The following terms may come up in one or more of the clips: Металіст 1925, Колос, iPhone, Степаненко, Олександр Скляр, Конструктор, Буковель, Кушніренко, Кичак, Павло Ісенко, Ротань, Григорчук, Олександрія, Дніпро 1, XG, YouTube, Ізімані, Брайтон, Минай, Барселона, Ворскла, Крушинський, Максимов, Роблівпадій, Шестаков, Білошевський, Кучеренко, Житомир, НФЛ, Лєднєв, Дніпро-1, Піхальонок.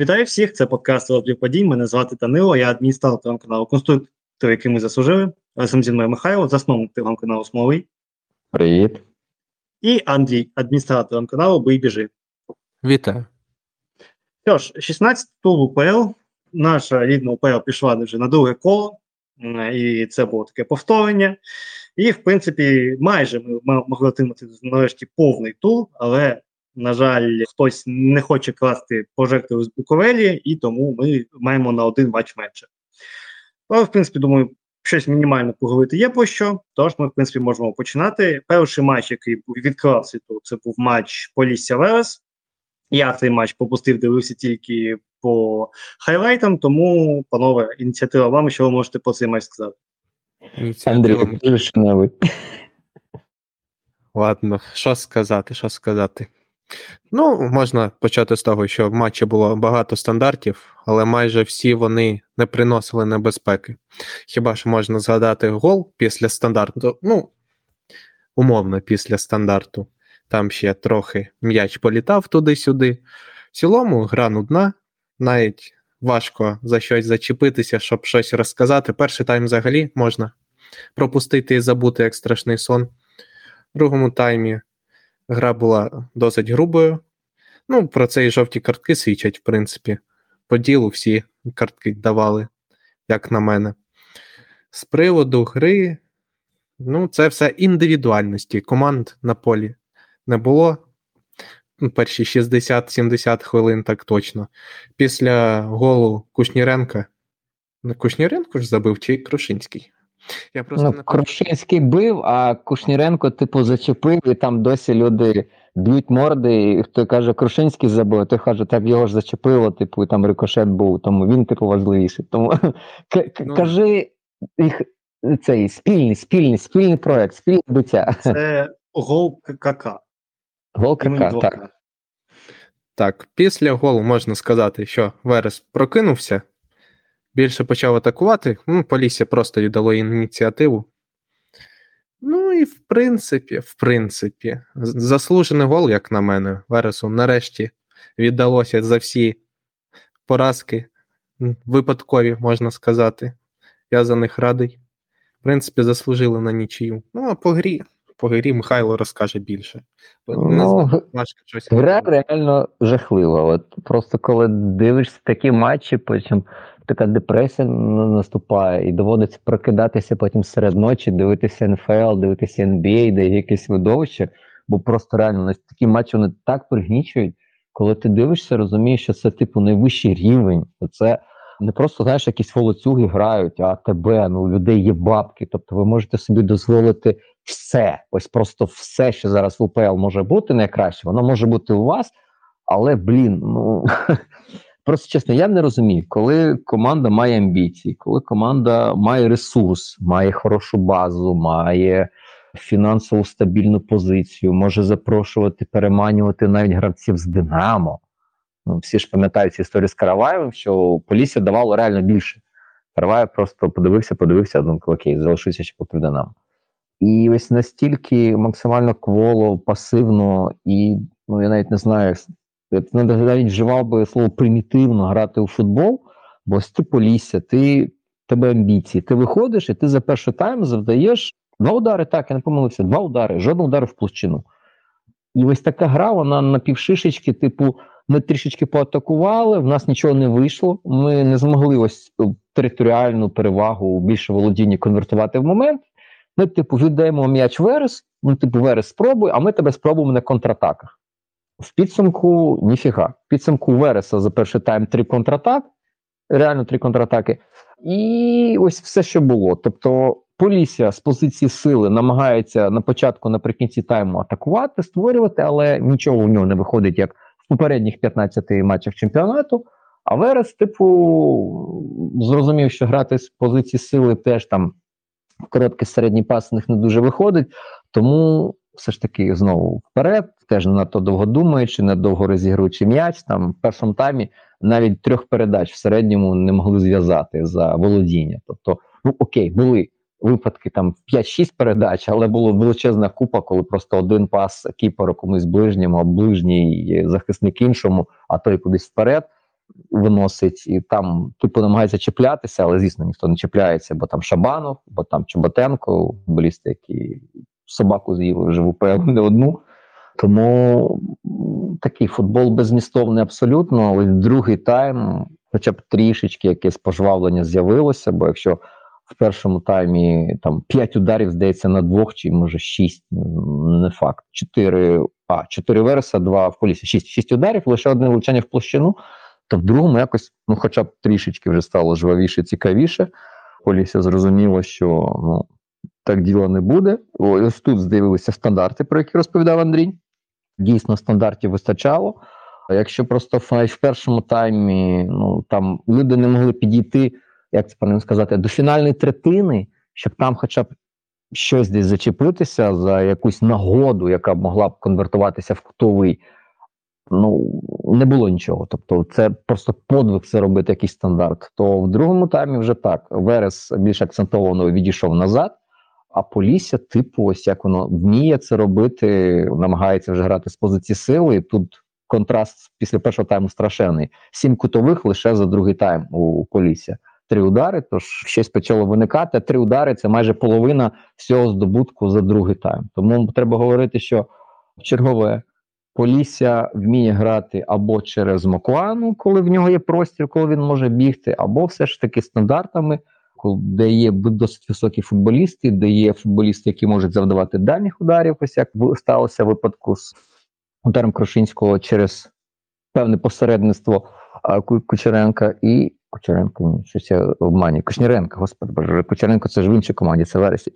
Вітаю всіх, це подкаст «Роблівпадій». Мене звати Данило, я адміністратор телеграм-каналу «Конструктор», який ми заслужили. Разом зі мною Михайло, засновник телеграм-каналу «Смолий». Привіт. І Андрій, адміністратор телеграм-каналу «Бий біжи». Вітаю. Тож, 16-й тур УПЛ. Наша рідна УПЛ пішла вже на друге коло, і це було таке повторення. І, в принципі, майже ми могли отримати нарешті повний тур, але... На жаль, хтось не хоче класти прожектори з Буковелі, і тому ми маємо на один матч менше. Але, в принципі, думаю, щось мінімально поговорити є про що, тож ми, в принципі, можемо починати. Перший матч, який відкривав світу, це був матч Полісся-Верес. Я цей матч пропустив, дивився тільки по хайлайтам, тому, панове, ініціатива вам, що ви можете про цей матч сказати. Андрій, ти що-небудь. Ладно, що сказати. Ну, можна почати з того, що в матчі було багато стандартів, але майже всі вони не приносили небезпеки. Хіба що можна згадати гол після стандарту, ну, умовно після стандарту. Там ще трохи м'яч політав туди-сюди. В цілому гра нудна, навіть важко за щось зачепитися, щоб щось розказати. Перший тайм взагалі можна пропустити і забути, як страшний сон. В другому таймі гра була досить грубою. Ну, про це і жовті картки свідчать, в принципі. По ділу всі картки давали, як на мене. З приводу гри, ну, це все індивідуальності. Команд на полі не було. Перші 60-70 хвилин, так точно. Після голу Кушніренка. Кушніренко ж забив, чи Крушинський? Я просто Крушинський бив, а Кушніренко типу зачепив, і там досі люди б'ють морди, і хто каже, Крушинський забив, той каже, так його ж зачепило, типу, і там рикошет був, тому він типу важливіший. Тому кажи їх цей спільний проект, спільне буття. Це гол КК. Гол КК, так. Так, після голу можна сказати, що Верес прокинувся. Більше почав атакувати, Полісся просто віддало ініціативу. Ну і в принципі, заслужений гол, як на мене, Вересу нарешті віддалося за всі поразки випадкові, можна сказати. Я за них радий. В принципі, заслужили на нічию. Ну, а по грі Михайло розкаже більше. Гра реально жахлива. От просто коли дивишся такі матчі, потім така депресія наступає, і доводиться прокидатися потім серед ночі, дивитися НФЛ, дивитися NBA, де якесь видовище, бо просто реально такі матчі вони так пригнічують, коли ти дивишся, розумієш, що це типу найвищий рівень, це не просто, знаєш, якісь волоцюги грають, а тебе, ну, у людей є бабки, тобто ви можете собі дозволити все, ось просто все, що зараз в УПЛ може бути найкраще, воно може бути у вас, але, блін, ну... Просто чесно, я не розумію, коли команда має амбіції, коли команда має ресурс, має хорошу базу, має фінансову стабільну позицію, може запрошувати, переманювати навіть гравців з «Динамо». Ну, всі ж пам'ятають цю історію з Караваєвим, що Полісся давало реально більше. Караваєв просто подивився, думав, окей, залишуся ще попри «Динамо». І ось настільки максимально кволо, пасивно, і, ну, я навіть не знаю, навіть вживав би слово примітивно грати у футбол, бо ось ти Полісся, тебе амбіції. Ти виходиш і ти за перший тайм завдаєш два удари, жодного удару в площину. І ось така гра, вона на півшишечки, типу, ми трішечки поатакували, в нас нічого не вийшло, ми не змогли ось територіальну перевагу, більше володіння конвертувати в момент. Ми, типу, віддаємо м'яч Верес, ну, типу, Верес спробуй, а ми тебе спробуємо на контратаках. В підсумку ніфіга. В підсумку Вереса за перший тайм 3 контратаки. І ось все, що було. Тобто Полісся з позиції сили намагається на початку, наприкінці тайму атакувати, створювати, але нічого в нього не виходить, як в попередніх 15 матчах чемпіонату. А Верес, типу, зрозумів, що грати з позиції сили теж там в короткий середній пас у них не дуже виходить, тому... Все ж таки, знову вперед, теж не надто довго думаючи, надовго розігруючи м'яч. Там в першому таймі навіть 3 передач в середньому не могли зв'язати за володіння. Тобто, ну окей, були випадки там 5-6 передач, але була величезна купа, коли просто один пас кіпера комусь ближньому, а ближній захисник іншому, а той кудись вперед. виносить, і там тупо намагається чіплятися, але, звісно, ніхто не чіпляється, бо там Шабанов, бо там Чоботенко, футболісти, які собаку з'їли вже в УПЛ не одну. Тому такий футбол беззмістовний абсолютно, але другий тайм хоча б трішечки якесь пожвавлення з'явилося, бо якщо в першому таймі там 5 ударів, здається, на 2 чи може 6, не факт. 4 Вереса, 2 в Поліссі, 6 ударів, лише одне влучання в площину, то в другому якось, ну хоча б трішечки вже стало жвавіше, цікавіше. Полісся зрозуміло, що ну, так діла не буде. Ось тут здивилися стандарти, про які розповідав Андрій. Дійсно, стандартів вистачало. А якщо просто навіть в першому таймі, ну там люди не могли підійти, як це правильно сказати, до фінальної третини, щоб там хоча б щось десь зачепитися за якусь нагоду, яка могла б конвертуватися в кутовий. Ну, не було нічого. Тобто це просто подвиг, це робити якийсь стандарт. То в другому таймі вже так. Верес більш акцентовано відійшов назад, а Полісся, типу, ось як воно вміє це робити, намагається вже грати з позиції сили. І тут контраст після першого тайму страшенний. 7 кутових лише за другий тайм у Полісся. 3 удари, тож щось почало виникати. 3 удари – це майже половина всього здобутку за другий тайм. Тому треба говорити, що чергове Полісся вміє грати або через Макуану, коли в нього є простір, коли він може бігти, або все ж таки стандартами, де є досить високі футболісти, де є футболісти, які можуть завдавати дальніх ударів, ось як сталося в випадку з ударом Крушинського через певне посередництво Кучеренка і... Кучеренко, щось я обманюю, Кушніренко, господи боже, Кучеренко це ж в іншій команді, це Вересі.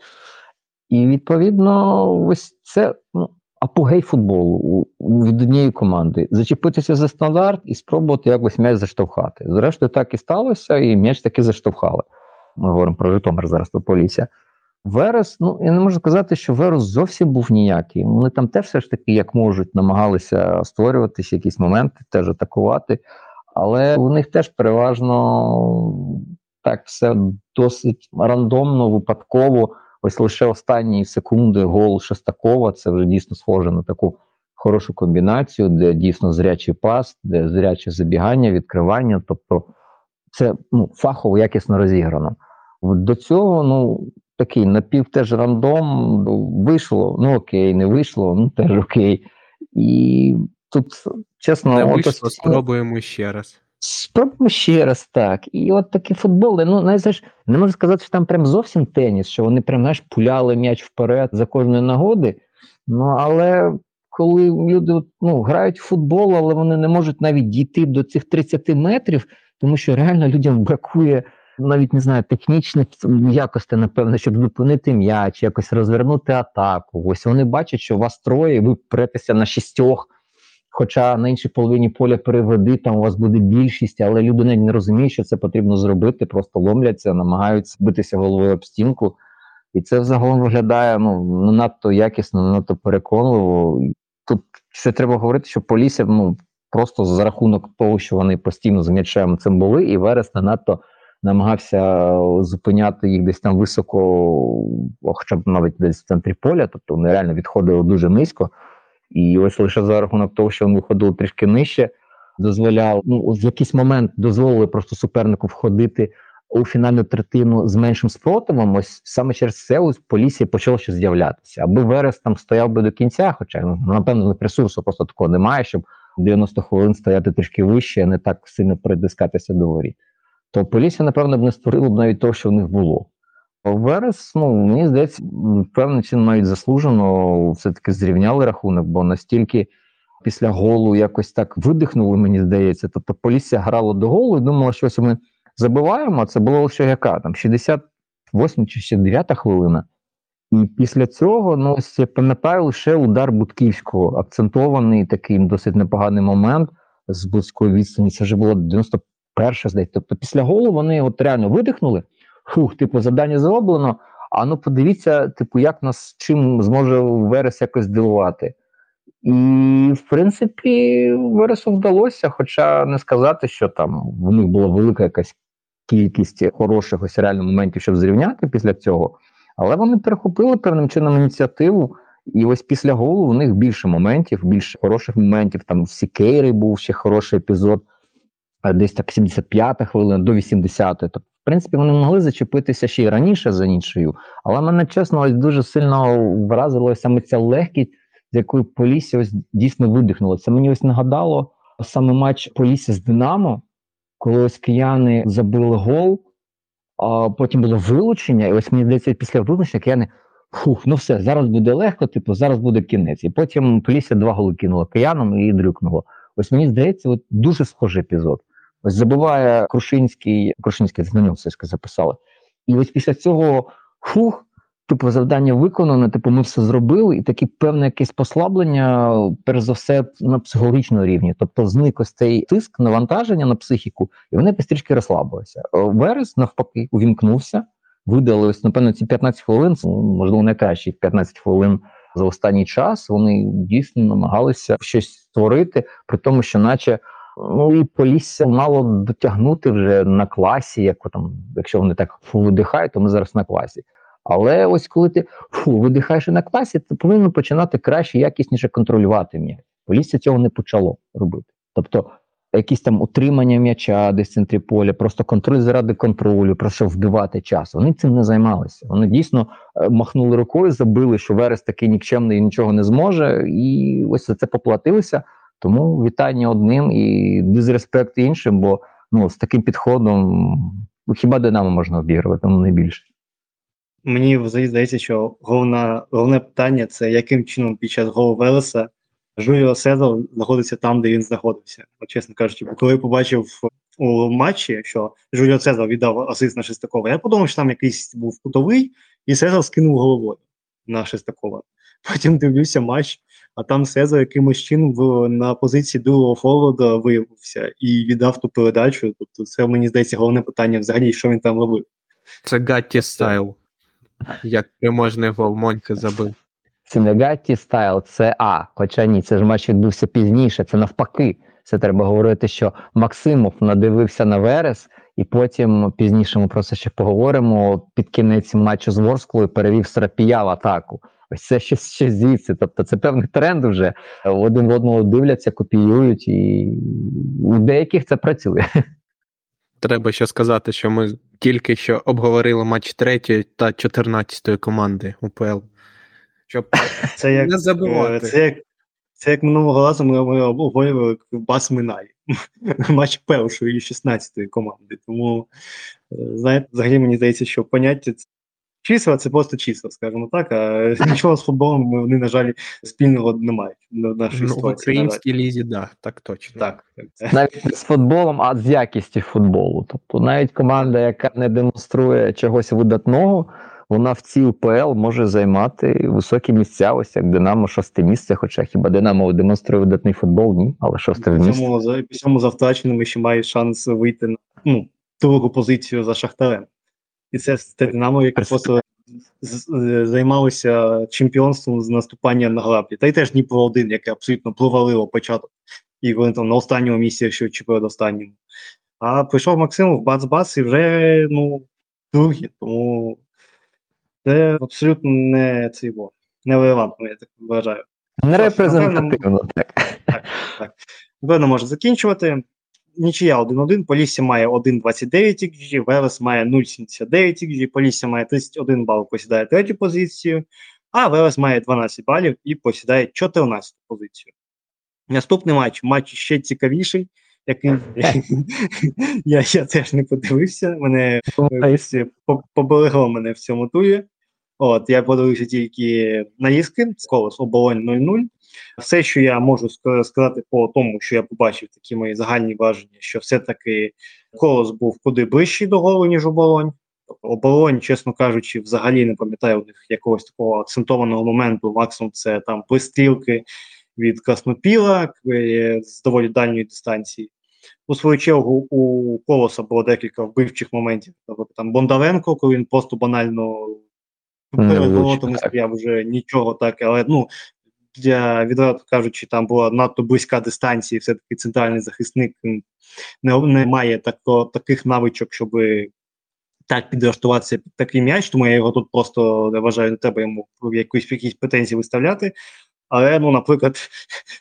І відповідно ось це... Ну, апогей футболу від однієї команди. Зачепитися за стандарт і спробувати якось м'яч заштовхати. Зрештою, так і сталося, і м'яч таки заштовхали. Ми говоримо про Житомир зараз, то Полісся. Верес, ну, я не можу сказати, що Верес зовсім був ніякий. Вони там теж все ж таки, як можуть, намагалися створюватися якісь моменти, теж атакувати. Але у них теж переважно так все досить рандомно, випадково. Ось лише останні секунди гол Шестакова, це вже дійсно схоже на таку хорошу комбінацію, де дійсно зрячий пас, де зряче забігання, відкривання. Тобто це ну, фахово якісно розіграно. До цього ну, такий напів теж рандом, вийшло, ну окей, не вийшло, ну теж окей. І тут, чесно... Не вийшло, спробуємо ще раз. Спробуємо ще раз, так. І от такі футболи, ну, навіть, знаєш, не можу сказати, що там прям зовсім теніс, що вони прям, знаєш, пуляли м'яч вперед за кожної нагоди, ну, але коли люди, ну, грають в футбол, але вони не можуть навіть дійти до цих 30 метрів, тому що реально людям бракує, навіть, не знаю, технічних якостей, напевно, щоб зупинити м'яч, якось розвернути атаку. Ось вони бачать, що у вас троє, ви претеся на 6, хоча на іншій половині поля переведи, там у вас буде більшість, але люди не розуміють, що це потрібно зробити, просто ломляться, намагаються битися головою об стінку. І це взагалом виглядає ну, не надто якісно, не надто переконливо. Тут ще треба говорити, що Полісся ну, просто за рахунок того, що вони постійно з м'ячем цим були, і Верес не надто намагався зупиняти їх десь там високо, хоча б навіть десь в центрі поля, тобто вони реально відходили дуже низько. І ось лише за рахунок того, що він виходив трішки нижче, дозволяв, ну, в якийсь момент дозволили просто супернику входити у фінальну третину з меншим спротивом, ось саме через це у Полісся почало щось з'являтися. Аби Верес там стояв би до кінця, хоча, ну, напевно, ресурсу просто такого немає, щоб 90 хвилин стояти трішки вище, а не так сильно притискатися до воріт. То Полісся, напевно, б не створило б навіть того, що в них було. Верес, ну, мені здається, певним чином навіть заслужено все-таки зрівняли рахунок, бо настільки після голу якось так видихнули, мені здається. Тобто Полісся грало до голу і думала, що ось ми забиваємо, а це було лише яка, там, 68 чи 69 хвилина. І після цього, ну, ось я пам'ятаю лише удар Будківського, акцентований такий досить непоганий момент з близької відстані. Це вже було 91-ша, здається. Тобто після голу вони от реально видихнули, фух, типу, завдання зроблено, а ну подивіться, типу, як нас чим зможе Верес якось дивувати. І, в принципі, Вересу вдалося, хоча не сказати, що там в них була велика якась кількість хороших ось реально моментів, щоб зрівняти після цього, але вони перехопили певним чином ініціативу, і ось після голу в них більше моментів, більше хороших моментів, там в Сікейрі був ще хороший епізод, десь так 75-та хвилина до 80-ї. Тобто, в принципі, вони могли зачепитися ще й раніше за нічию, але мене, чесно, ось дуже сильно вразила саме ця легкість, з якою Полісся ось дійсно видихнуло. Це мені ось нагадало саме матч Полісся з Динамо, коли ось кияни забили гол, а потім було вилучення, і ось мені здається, після вилучення кияни, фух, ну все, зараз буде легко, типу, зараз буде кінець. І потім Полісся два голи кинуло киянам і дрюкнуло. Ось мені здається, от дуже схожий епізод. Ось забиває Крушинський, на ньому все ж записали. І ось після цього, фух, типу, завдання виконано, типу, ми все зробили, і таке певне якесь послаблення, перш за все, на психологічному рівні. Тобто зник ось цей тиск, навантаження на психіку, і вони пістрічки розслабилися. Верес, навпаки, увімкнувся, видали ось, напевно, ці 15 хвилин, можливо, найкращі 15 хвилин за останній час, вони дійсно намагалися щось створити, при тому, що наче, ну, і Полісся мало дотягнути вже на класі, як там, якщо вони так видихають, то ми зараз на класі. Але ось коли ти видихаєш і на класі, ти повинен починати краще, якісніше контролювати м'яч. Полісся цього не почало робити. Тобто якісь там утримання м'яча десь в центрі поля, просто контроль заради контролю, просто вбивати час. Вони цим не займалися. Вони дійсно махнули рукою, забили, що Верес такий нікчемний, нічого не зможе, і ось за це поплатилися. Тому вітання одним і дизреспект іншим, бо ну, з таким підходом хіба Динамо можна обігрувати, ну не більше. Мені взагалі здається, що головне питання – це яким чином під час голу Велеса Жуліо Сезар знаходиться там, де він знаходився. От, чесно кажучи, коли побачив у матчі, що Жуліо Сезар віддав асист на Шестакова, я подумав, що там якийсь був кутовий, і Сезар скинув головою на Шестакова. Потім дивлюся матч, а там Сезар якимось чином на позиції другого форварда виявився і віддав ту передачу. Тобто це, мені здається, головне питання взагалі, що він там робив. Це Гатті стайл. Як переможний гол Монька забив. Це не Гатті стайл, це А. Хоча ні, це ж матч відбувся пізніше, це навпаки. Це треба говорити, що Максимов надивився на Верес, і потім пізніше ми просто ще поговоримо, під кінець матчу з Ворсклою перевів Срапія в атаку. Ось це ще звідси. Тобто це певний тренд вже. Один в одного дивляться, копіюють, і у деяких це працює. Треба ще сказати, що ми тільки що обговорили матч 3-ї та 14-ї команди УПЛ. Щоб це як, не забувати. Це як минулого разу ми обговорювали Кривбас Минай. Матч 1-ї і 16-ї команди. Тому, знаєте, взагалі мені здається, що поняття числа – це просто числа, скажімо так. А нічого з футболом вони, на жаль, спільного не мають в нашій ситуації. В українській лізі, да, так точно. Так. Навіть з футболом, а з якістю футболу. Тобто навіть команда, яка не демонструє чогось видатного, вона в цій УПЛ може займати високі місця, ось як Динамо 6-те місце, хоча хіба Динамо демонструє видатний футбол, ні, але 6-те місце. Після цього завтраченому ще має шанс вийти на другу позицію за Шахтарем. І це Динамо, яке просто займалося чемпіонством з наступання на граблі. Та й теж Дніпро 1, яке абсолютно провалило початок. І вони там на останньому місці, що чи передостанньому. А прийшов Максимов, бац-бац, і вже, другі. Тому це абсолютно не цього, нерелевантно, я так вважаю. Нерепрезентативно, так. Напевно, можна закінчувати. Нічия 1-1, Полісся має 1,29 XG, Верес має 0,79 XG, Полісся має 31 бал, посідає 3-ю позицію, а Верес має 12 балів і посідає 14-ту позицію. Наступний матч ще цікавіший, який я теж не подивився, мене поберегло мене в цьому турі. От, я подивився тільки нарізки, Колос, Оболонь 0-0. Все, що я можу сказати по тому, що я побачив, такі мої загальні враження, що все-таки Колос був куди ближчий до голу, ніж Оболонь. Оболонь, чесно кажучи, взагалі не пам'ятаю у них якогось такого акцентованого моменту. Максимум це там пристрілки від Краснопіла з доволі дальньої дистанції. У свою чергу у Колоса було декілька вбивчих моментів. Тобто там Бондаренко, коли він просто банально перед воротами стояв вже нічого так, але я відверто кажучи, там була надто близька дистанція, все-таки центральний захисник не має таких навичок, щоб так підлаштуватися під такий м'яч, тому я його тут просто, я вважаю, не треба йому якісь претензії виставляти. Але, ну, наприклад,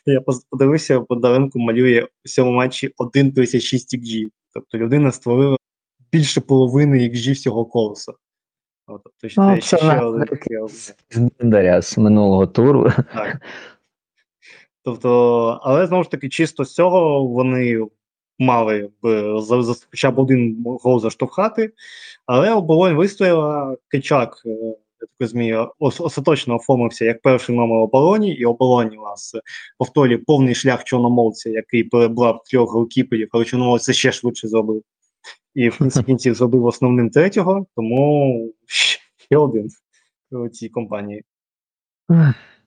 я подивився, Бондаренко малює у цьому матчі 1,36 XG. Тобто людина створила більше половини XG всього Колоса. Тобто, це ще один з Бондаря з минулого туру. Так. Тобто, але, знову ж таки, чисто з цього вони мали б хоча б один гол заштовхати, але Оболонь вистояла. Кичак, я так розумію, остаточно оформився як перший номер Оболоні, і Оболонь у нас повторює повний шлях чорномовця, який перебрав трьох голкіперів, але чорномовець це ще швидше зробив. І в кінці зробив основним третього, тому ще один у цій компанії.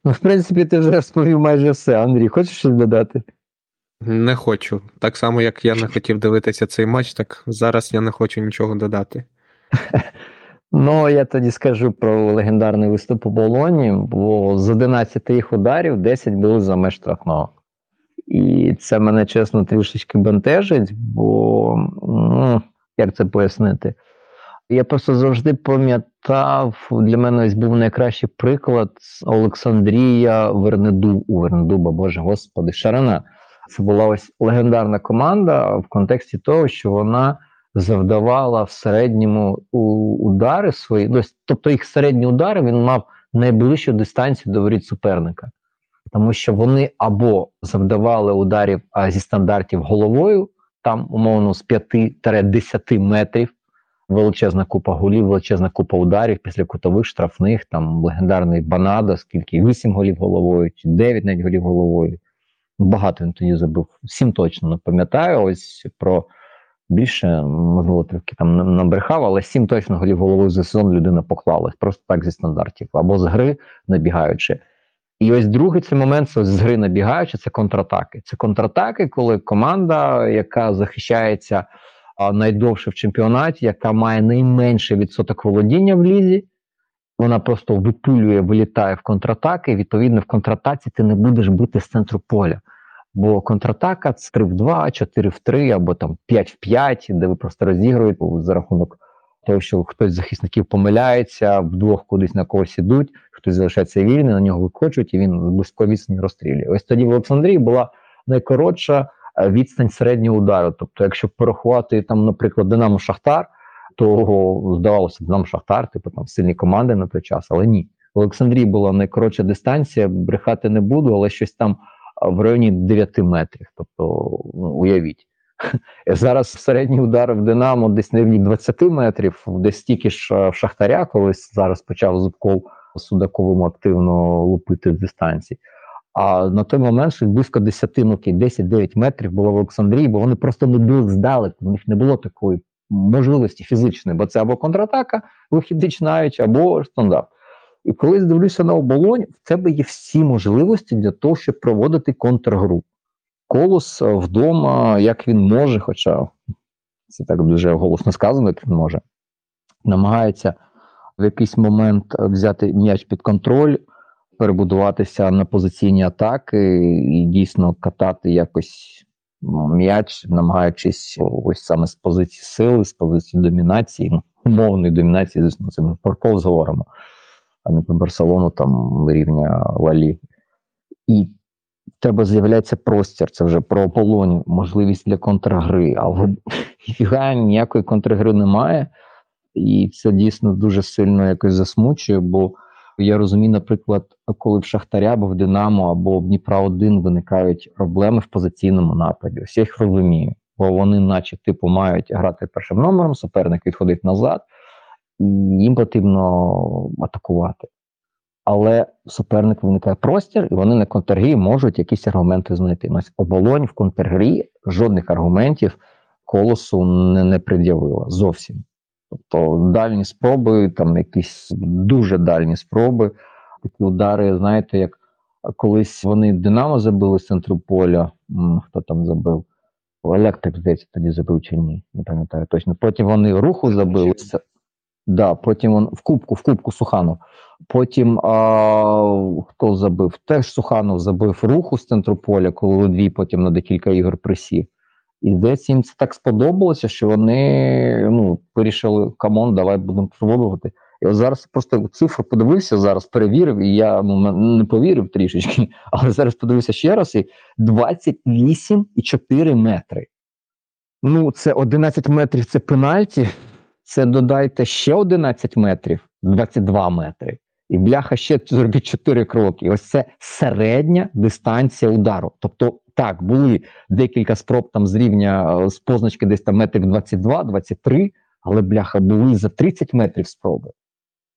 Ну, в принципі, ти вже розповів майже все. Андрій, хочеш щось додати? Не хочу. Так само, як я не хотів дивитися цей матч, так зараз я не хочу нічого додати. Ну, я тоді скажу про легендарний виступ у Болоні, бо з 11 їх ударів 10 були за меж штрафного. І це мене, чесно, трішечки бентежить, бо, ну, як це пояснити? Я просто завжди пам'ятав, для мене ось був найкращий приклад Олександрія Вернедуба, боже, господи, Шарана. Це була ось легендарна команда в контексті того, що вона завдавала в середньому удари свої, тобто їх середні удари він мав найближчу дистанцію до воріт суперника. Тому що вони або завдавали ударів зі стандартів головою, там, умовно, з 5-10 метрів, величезна купа голів, величезна купа ударів після кутових, штрафних, там легендарний Банадо, скільки, 8 голів головою, чи 9 навіть голів головою. Багато він тоді забив, 7 точно, не пам'ятаю, ось про більше, можливо, трохи там набрехав, але 7 точно голів головою за сезон людина поклалась, просто так зі стандартів, або з гри набігаючи. І ось другий цей момент з гри набігаючи, це контратаки. Це контратаки, коли команда, яка захищається найдовше в чемпіонаті, яка має найменший відсоток володіння в лізі, вона просто випилює, вилітає в контратаки, і відповідно в контратаці ти не будеш бити з центру поля. Бо контратака – це 3-2, 4-3 або там 5-5, де ви просто розігруєте за рахунок того, що хтось з захисників помиляється, вдвох кудись на когось ідуть, хтось залишається вільний, на нього викочують, і він з близької відстані розстрілює. Ось тоді в Олександрії була найкоротша відстань середнього удару. Тобто, якщо порахувати, там, наприклад, Динамо-Шахтар, то здавалося, Динамо-Шахтар, типу там сильні команди на той час, але ні. В Олександрії була найкоротша дистанція, брехати не буду, але щось там в районі 9 метрів, тобто, ну, уявіть. Зараз середній удар в Динамо десь на рівні 20 метрів, десь стільки ж в Шахтаря, коли зараз почав Зубков Судаковому активно лупити з дистанції. А на той момент щось близько 10, ну, 10-9 метрів було в Олександрії, бо вони просто не були здалеку, в них не було такої можливості фізичної, бо це або контратака, вихідний чнаючи, або стандарт. І коли дивлюся на Оболонь, в тебе є всі можливості для того, щоб проводити контргру. Колос вдома, як він може, хоча це так дуже голосно сказано, як він може, намагається в якийсь момент взяти м'яч під контроль, перебудуватися на позиційні атаки і дійсно катати якось м'яч, намагаючись ось саме з позиції сили, з позиції домінації, ну, умовної домінації, звісно, це ми про Колос говоримо, а не про Барселону, там рівня Лалі. І треба з'являється простір, це вже про Оболонь, можливість для контргри, але фіга ніякої контргри немає, і це дійсно дуже сильно якось засмучує, бо я розумію, наприклад, коли в Шахтаря або в Динамо, або в Дніпра 1 виникають проблеми в позиційному нападі, ось я їх розумію, бо вони наче типу мають грати першим номером, суперник відходить назад, і їм потрібно атакувати. Але суперник виникає простір, і вони на контргрі можуть якісь аргументи знайти. Ось Оболонь в контргрі жодних аргументів Колосу не пред'явила зовсім. Тобто дальні спроби, там якісь дуже дальні спроби, такі удари, знаєте, як колись вони Динамо забили з центру поля, хто там забив? Електрик, здається, тоді забив чи ні, не пам'ятаю точно. Потім вони Руху забили. Да, потім он в кубку Суханов. Потім хто забив? Теж Суханов забив Руху з центру поля, коли Лудвій потім на декілька ігор присів. І десь їм це так сподобалося, що вони, ну, вирішили, камон, давай будемо спробувати. І Я зараз просто цифру подивився, зараз перевірив, і я не повірив трішечки, але зараз подивився ще раз, і 28,4 метри. Ну, це 11 метрів – це пенальті, це додайте ще 11 метрів, 22 метри. І бляха ще зробіть 4 кроки. Ось це середня дистанція удару. Тобто, так, були декілька спроб там з рівня, з позначки десь там метрів 22-23, але бляха, були за 30 метрів спроби.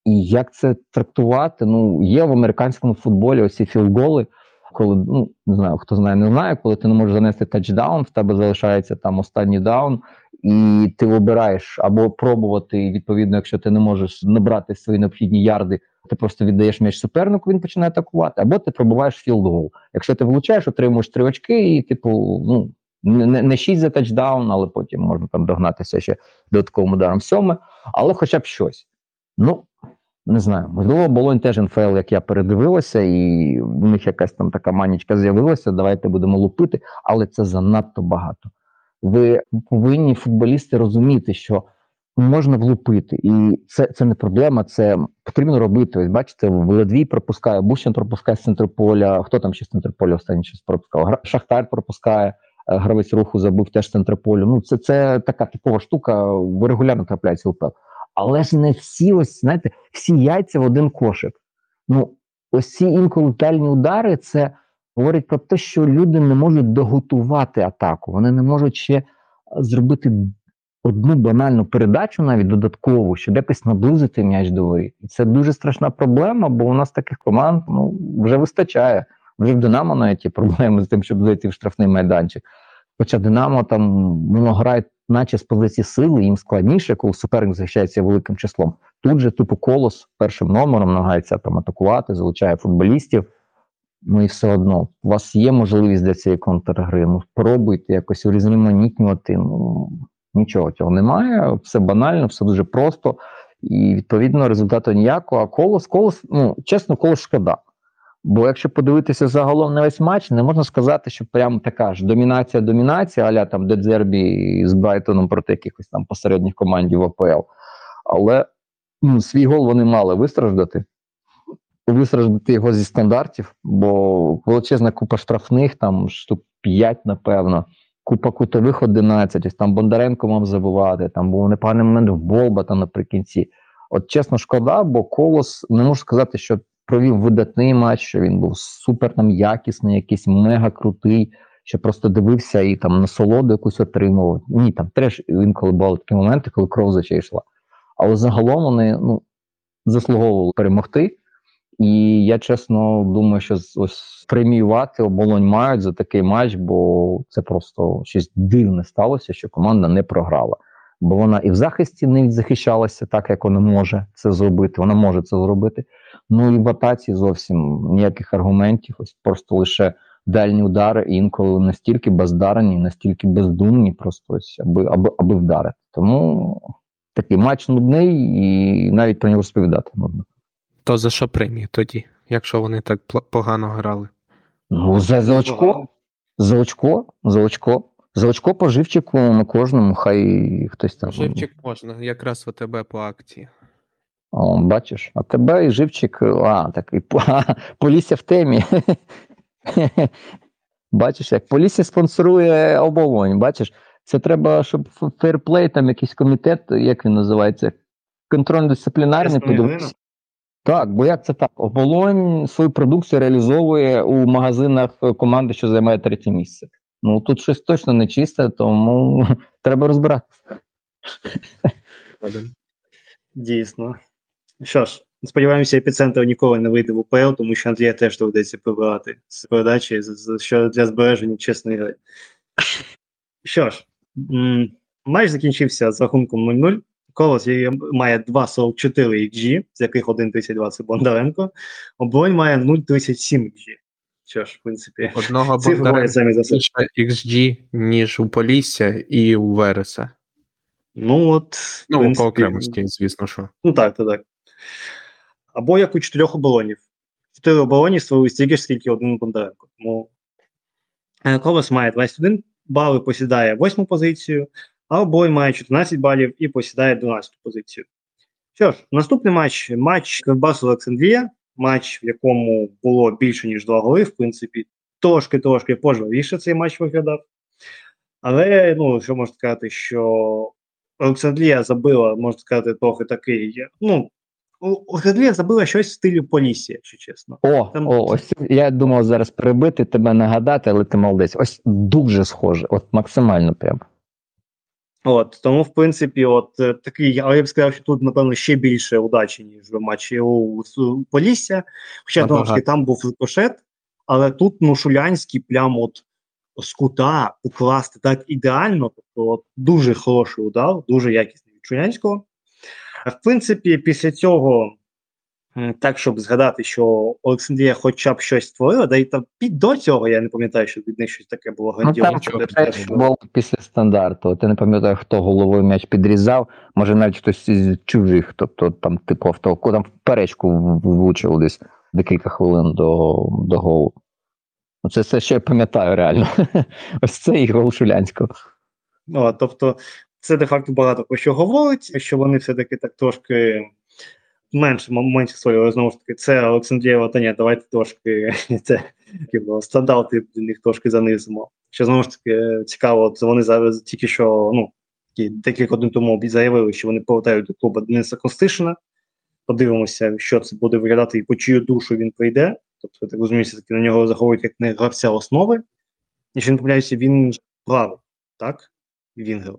І як це трактувати? Ну, є в американському футболі оці філголи, коли, ну, не знаю, хто знає, не знає, коли ти не можеш занести тачдаун, в тебе залишається там останній даун, і ти вибираєш або пробувати, і відповідно, якщо ти не можеш набрати свої необхідні ярди, ти просто віддаєш м'яч супернику, він починає атакувати, або ти пробиваєш філд-гол. Якщо ти влучаєш, отримуєш 3 очки, і, типу, ну, не 6 за тачдаун, але потім можна там догнатися ще додатковим ударом 7, але хоча б щось. Ну, не знаю, можливо, Оболонь теж НФЛ, як я передивилася, і в них якась там така манічка з'явилася, давайте будемо лупити, але це занадто багато. Ви повинні, футболісти, розуміти, що можна влупити, і це не проблема, це потрібно робити. Ось бачите, Ледвій пропускає, Бущин пропускає з центру поля, хто там ще з центру поля останній щось пропускав, Шахтар пропускає, гравець Руху забив теж з центру поля. Ну, це така типова штука, регулярно трапляється в УПЛ. Але ж не всі, ось, знаєте, всі яйця в один кошик. Ну, ось ці інколи летальні удари, це говорить про те, що люди не можуть доготувати атаку. Вони не можуть ще зробити одну банальну передачу, навіть додаткову, щоб якось наблизити м'яч до воріт. І це дуже страшна проблема, бо у нас таких команд, ну, вже вистачає. Вже в Динамо навіть є проблеми з тим, щоб зайти в штрафний майданчик. Хоча Динамо там, воно грає наче з позиції сили, їм складніше, коли суперник захищається великим числом. Тут же тупо Колос першим номером намагається там атакувати, залучає футболістів. Ну і все одно, у вас є можливість для цієї контргри, ну пробуйте якось урізноманітнювати, ну нічого цього немає, все банально, все дуже просто, і відповідно результату ніякого, а Колос, ну чесно, Колос шкода. Бо якщо подивитися загалом на весь матч, не можна сказати, що прямо така ж домінація, а-ля там Дедзербі з Брайтоном проти якихось там посередніх командів АПЛ. Але свій гол вони мали вистраждати його зі стандартів, бо величезна купа штрафних, там штук 5, напевно, купа кутових 11, ось там Бондаренко мав забивати, там був непоганий момент в Болба там наприкінці. От чесно, шкода, бо Колос, не можу сказати, що провів видатний матч, що він був супер там якісний, якийсь мега крутий, що просто дивився і там насолоду якусь отримував. Ні, там теж інколи були такі моменти, коли кров з очей йшла. Але загалом вони, ну, заслуговували перемогти. І я чесно думаю, що ось преміювати Оболонь мають за такий матч, бо це просто щось дивне сталося, що команда не програла. Бо вона і в захисті не захищалася так, як вона може це зробити, вона може це зробити. Ну і в атаці зовсім ніяких аргументів, ось просто лише дальні удари, і інколи настільки бездарні, настільки бездумні, просто ось, аби вдарити. Тому такий матч нудний, і навіть про нього розповідати можна. То за що премію тоді, якщо вони так погано грали? Ну, за очко по живчику на кожному, хай хтось там. Живчик можна, якраз у тебе по акції. О, бачиш, а тебе і живчик, Полісся в темі. Бачиш, як Полісся спонсорує Оболонь, бачиш, це треба, щоб фейрплей, там якийсь комітет, як він називається, контрольно-дисциплінарний подивився. Так, бо як це так? Оболонь свою продукцію реалізовує у магазинах команди, що займає 3-е місце. Ну, тут щось точно не чисте, тому треба розбиратися. Дійсно. Що ж, сподіваємося, епіцентр ніколи не вийде в УПЛ, тому що Андрія теж доведеться прибирати з передачі, що для збереження чесної гри. Що ж, матч закінчився з рахунком 0-0. Колос має 2,44 XG, з яких 1,32 це Бондаренко. Оболонь має 0,37 XG. Що ж, в принципі, одного Бондаренка більше XG, ніж у Полісся і у Вереса. Ну, от, по окремості, звісно, що. Ну, так. Або як у 4 оболонів. 4 оболоні створили стільки ж, скільки один Бондаренко. Тому Колос має 21 бал і посідає 8-му позицію, а Оболонь має 14 балів і посідає 12-ту позицію. Що ж, наступний матч – матч Кривбас-Олександрія, матч, в якому було більше, ніж 2 голи, в принципі, трошки пожвавіше цей матч виглядав. Але, ну, що можна сказати, що Олександрія забила, можна сказати, трохи такий, ну, Олександрія забила щось в стилі Полісся, якщо чесно. Ось я думав зараз перебити тебе, нагадати, але ти молодець. Ось дуже схоже, от максимально прямо. От, тому, в принципі, от такий, але я б сказав, що тут, напевно, ще більше удачі, ніж в матчі у Полісся. Хоча, трошки, там був рикошет, але тут, ну, Шулянський прямо от з кута укласти так ідеально, тобто от, дуже хороший удар, дуже якісний від Шулянського. В принципі, після цього, так, щоб згадати, що Олександрія хоча б щось створила, да і там до цього я не пам'ятаю, що від них щось таке було грандіозне. Ну, там був після стандарту, ти не пам'ятаю, хто головою м'яч підрізав, може навіть хтось із чужих, тобто там типу автоку, там в перечку влучив десь декілька хвилин до голу. Це все, що я пам'ятаю реально. Ось це і гол Шулянського. Ну, тобто, це де-факто багато про що говорить, що вони все-таки так трошки менше своє, знову ж таки, це Олександрія Ротань, давайте трошки стандарти для них трошки занизимо. Що, знову ж таки, цікаво, вони зараз тільки що, ну, декілька годин тому заявили, що вони повертають до клубу Дениса Костишина. Подивимося, що це буде виглядати і по чию душу він прийде. Тобто, так розумієш, таки на нього заговорить як не гравця основи. І що не помиляюся, він правий, так? Вінгер.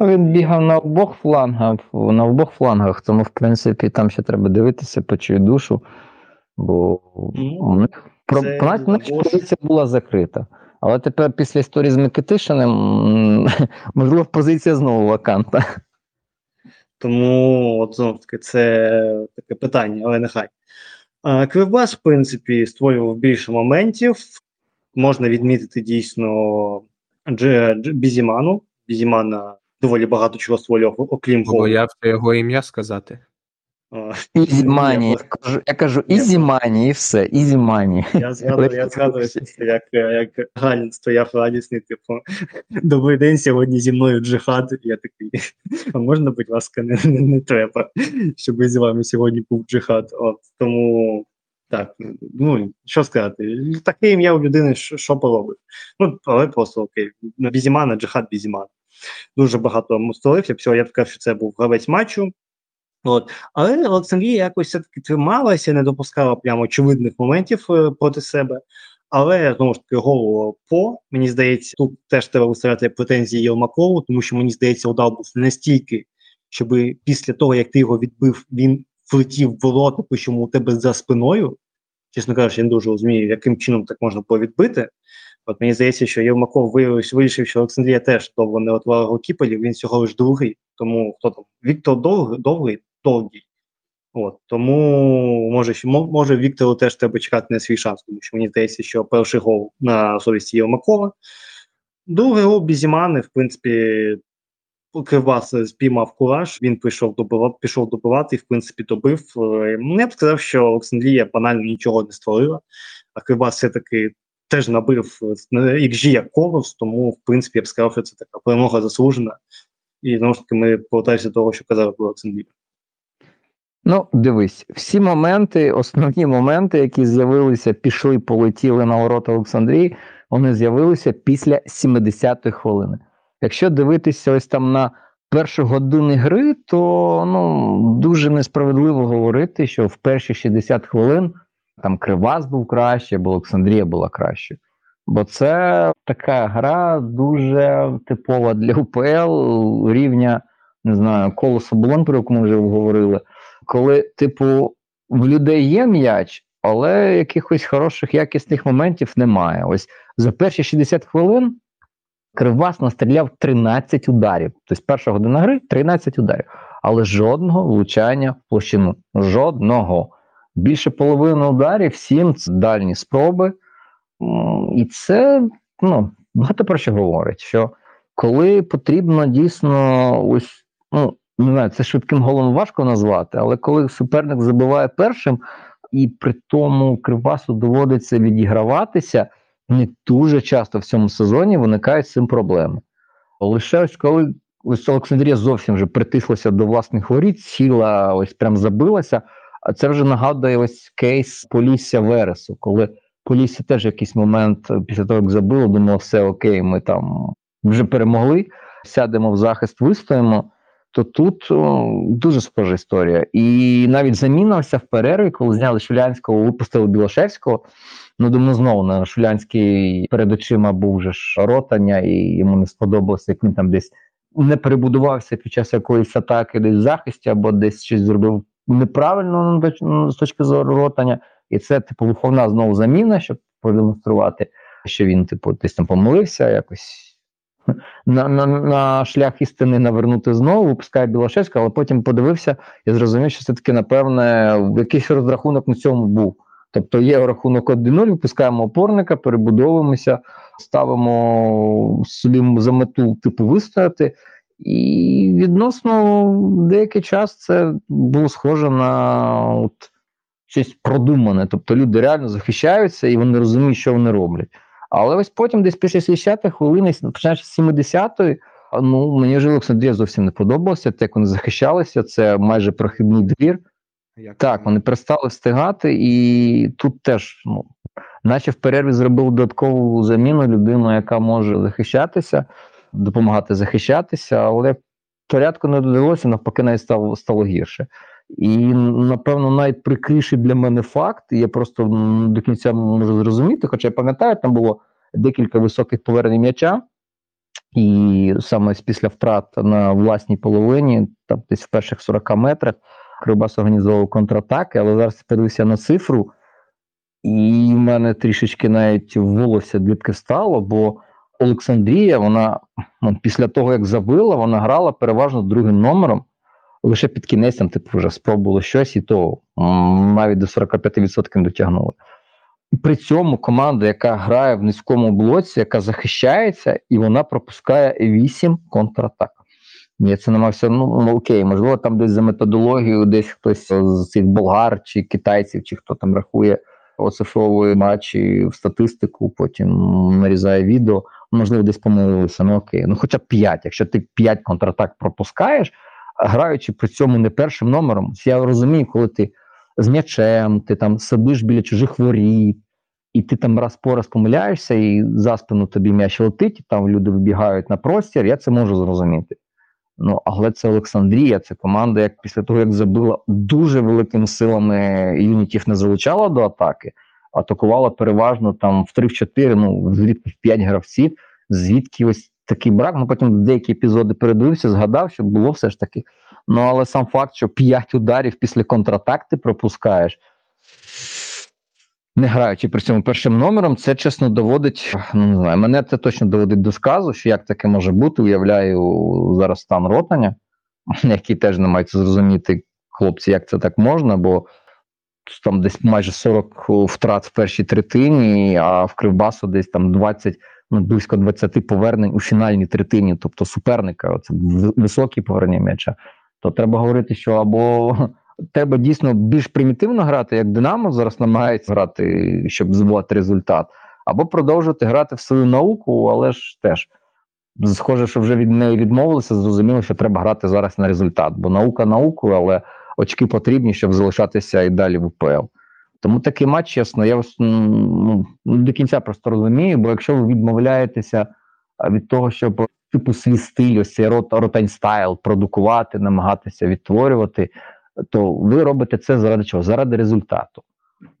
Він бігав на обох флангах, тому, в принципі, там ще треба дивитися по чию душу, бо у них позиція була закрита. Але тепер після історії з Микитишиним, можливо, позиція знову вакантна. Тому, от, знову таки, це таке питання, але нехай. Кривбас, в принципі, створював більше моментів. Можна відмітити, дійсно, Бізіману. Ізімана доволі багато чого створював, окрім голу. Боявся його ім'я сказати. Ізімані. Я кажу Ізімані і все. Ізімані. Я згадую, як Галін стояв радісний, типу, добрий день, сьогодні зі мною джихад. Я такий, а можна, будь ласка, не треба, щоб з вами сьогодні був джихад. От, тому... Так, ну, що сказати, таке ім'я у людини, що поробить. Ну, але просто окей, Бізімана, Джихад Бізімана. Дуже багато мустолив, я б сказав, що це був гравець матчу. От. Але Олександрія якось все-таки трималася, не допускала прямо очевидних моментів проти себе. Але, знову ж таки, гол по, мені здається, тут теж треба виставляти претензії Єлмакову, тому що, мені здається, удар був настільки, щоб після того, як ти його відбив, він влетів в ворота, причому у тебе за спиною. Чесно кажучи, я не дуже розумію, яким чином так можна повідбити. От мені здається, що Євмаков вирішив, що Олександрія теж довго не отварила кіпелів, він всього лиш другий, тому хто там? Віктор Довгий. От, тому може Віктору теж треба чекати на свій шанс, тому що мені здається, що перший гол на совісті Євмакова. Другий гол Бізімани, в принципі, Кривбас спіймав кураж, він пішов добивати і, в принципі, добив. Я б сказав, що Олександрія банально нічого не створила, а Кривбас все-таки теж набив XG як Колос, тому, в принципі, я б сказав, що це така перемога заслужена. І, знову ж таки, ми повертаємося до того, що казали про Олександрію. Ну, дивись, всі моменти, основні моменти, які з'явилися, пішли, полетіли на ворота Олександрії, вони з'явилися після 70-ї хвилини. Якщо дивитися ось там на першу годину гри, то ну, дуже несправедливо говорити, що в перші 60 хвилин там Кривбас був краще, або Олександрія була краще. Бо це така гра дуже типова для УПЛ рівня, не знаю, Колос Оболонь, про яку ми вже говорили, коли, типу, в людей є м'яч, але якихось хороших якісних моментів немає. Ось за перші 60 хвилин Кривбас настріляв 13 ударів. Тобто перша година гри – 13 ударів. Але жодного влучання в площину. Жодного. Більше половини ударів, 7 – це дальні спроби. І це, ну, багато про що говорить, що коли потрібно дійсно, ось, ну, не знаю, це швидким голом важко назвати, але коли суперник забиває першим, і при тому Кривбасу доводиться відіграватися, не дуже часто в цьому сезоні виникають з цим проблеми. Лише ось коли ось Олександрія зовсім вже притислася до власних воріт, сіла, ось прям забилася. А це вже нагадує ось кейс Полісся Вересу, коли Полісся теж якийсь момент після того, як забило, думав, все окей, ми там вже перемогли, сядемо в захист, вистоїмо. То тут дуже схожа історія. І навіть замінився в перерві, коли зняли Шулянського, випустили Білошевського. Ну, думаю, знову на Шулянський перед очима був вже Ротаня, і йому не сподобалося, як він там десь не перебудувався під час якоїсь атаки десь в захисті, або десь щось зробив неправильно з точки зору Ротаня. І це, типу, виховна знову заміна, щоб продемонструвати, що він, типу, десь там помилився, якось на шлях істини навернути знову, випускає Білошевська, але потім подивився і зрозумів, що все-таки, напевне, якийсь розрахунок на цьому був. Тобто є рахунок 1-0, випускаємо опорника, перебудовуємося, ставимо собі за мету, типу, вистояти. І відносно деякий час це було схоже на от, щось продумане. Тобто люди реально захищаються і вони розуміють, що вони роблять. Але ось потім десь після 60-ї хвилини, починаючи з 70-ї, ну, мені вже Олександрія зовсім не подобалося, те, як вони захищалися, це майже прохідний двір. Так, вони перестали встигати, і тут теж, ну, наче в перерві зробили додаткову заміну, людину, яка може захищатися, допомагати захищатися, але порядку не додалося, навпаки, навіть стало гірше. І, напевно, найприкріший для мене факт, я просто до кінця можу зрозуміти, хоча я пам'ятаю, там було декілька високих повернень м'яча, і саме після втрат на власній половині, там десь в перших 40 метрах, Кривбас організовував контратаки, але зараз подивився на цифру, і в мене трішечки навіть волосся дрібки стало, бо Олександрія, вона після того, як забила, вона грала переважно другим номером. Лише під кінець там, типу, вже спробувало щось, і то навіть до 45% дотягнули. При цьому команда, яка грає в низькому блоці, яка захищається, і вона пропускає 8 контратак. Я це намагався, ну окей, можливо, там десь за методологію, десь хтось з цих болгар чи китайців, чи хто там рахує, оцифровує матчі в статистику, потім нарізає відео, можливо, десь помилилися, ну окей. Ну хоча б 5, якщо ти 5 контратак пропускаєш, граючи при цьому не першим номером. Я розумію, коли ти з м'ячем, ти там сидиш біля чужих воріт, і ти там раз по раз помиляєшся, і за спину тобі м'яч летить, і там люди вибігають на простір, я це можу зрозуміти. Ну, але це Олександрія, це команда, як після того, як забила, дуже великими силами юнітів не залучала до атаки, атакувала переважно там в 3-4, ну, звідки в 5 гравців, звідки ось такий брак, ну потім деякі епізоди передивився, згадав, що було все ж таки. Ну, але сам факт, що 5 ударів після контратак ти пропускаєш, не граючи при цьому першим номером, це чесно доводить, ну не знаю, мене це точно доводить до сказу, що як таке може бути, уявляю зараз стан Ротаня, які теж не мають зрозуміти, хлопці, як це так можна, бо там десь майже 40 втрат в першій третині, а в Кривбасу десь там 20, ну, близько 20 повернень у фінальній третині, тобто суперника, це високі повернення м'яча, то треба говорити, що або треба дійсно більш примітивно грати, як Динамо зараз намагається грати, щоб збувати результат, або продовжувати грати в свою науку, але ж теж, схоже, що вже від неї відмовилися, зрозуміло, що треба грати зараз на результат, бо наука наукою, але очки потрібні, щоб залишатися і далі в УПЛ. Тому такий матч, чесно, я до кінця просто розумію, бо якщо ви відмовляєтеся від того, щоб типу свій стиль, ось цей ротань-стайл продукувати, намагатися відтворювати, то ви робите це заради чого? Заради результату.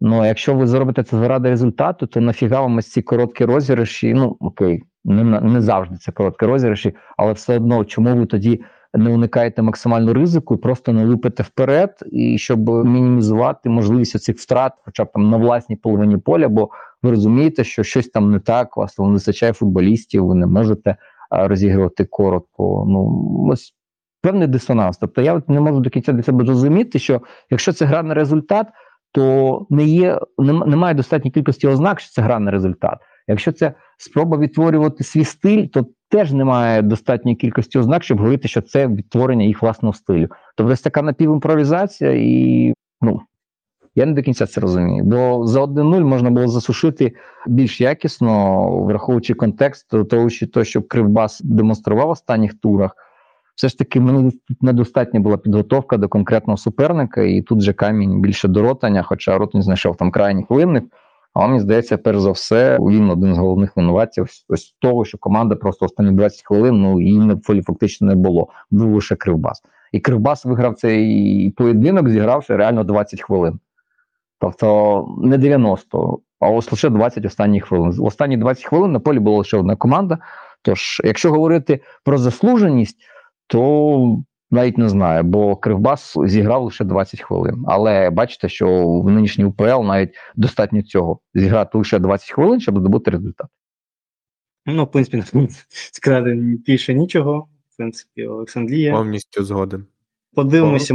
Ну, а якщо ви зробите це заради результату, то нафіга вам ось ці короткі розіграші, ну, окей, не завжди це короткі розіграші, але все одно, чому ви тоді не уникаєте максимальну ризику і просто не лупите вперед, і щоб мінімізувати можливість цих втрат, хоча б там на власній половині поля, бо ви розумієте, що щось там не так, у вас не вистачає футболістів, ви не можете розігрувати коротко. Ну, ось певний дисонанс. Тобто я не можу до кінця для себе зрозуміти, що якщо це гра на результат, то немає достатньої кількості ознак, що це гра на результат. Якщо це спроба відтворювати свій стиль, то теж немає достатньої кількості ознак, щоб говорити, що це відтворення їх власного стилю. Тобто ось така напівімпровізація і, ну, я не до кінця це розумію. Бо за 1-0 можна було засушити більш якісно, враховуючи контекст, враховуючи те, що Кривбас демонстрував в останніх турах, все ж таки мені недостатня була підготовка до конкретного суперника, і тут же камінь більше до Ротаня, хоча Ротань знайшов там крайній хвилинник. А мені здається, перш за все, він один з головних винуватців ось того, що команда просто останні 20 хвилин, ну, її фактично не було. Був лише Кривбас. І Кривбас виграв цей поєдинок, зігравши реально 20 хвилин. Тобто не 90, а ось лише 20 останніх хвилин. Останні 20 хвилин на полі була лише одна команда. Тож, якщо говорити про заслуженість, то навіть не знаю, бо Кривбас зіграв лише 20 хвилин. Але бачите, що в нинішній УПЛ навіть достатньо цього. Зіграти лише 20 хвилин, щоб здобути результат. Ну, в принципі, сказати більше нічого. В принципі, Олександрія. Повністю згоден. Подивимося,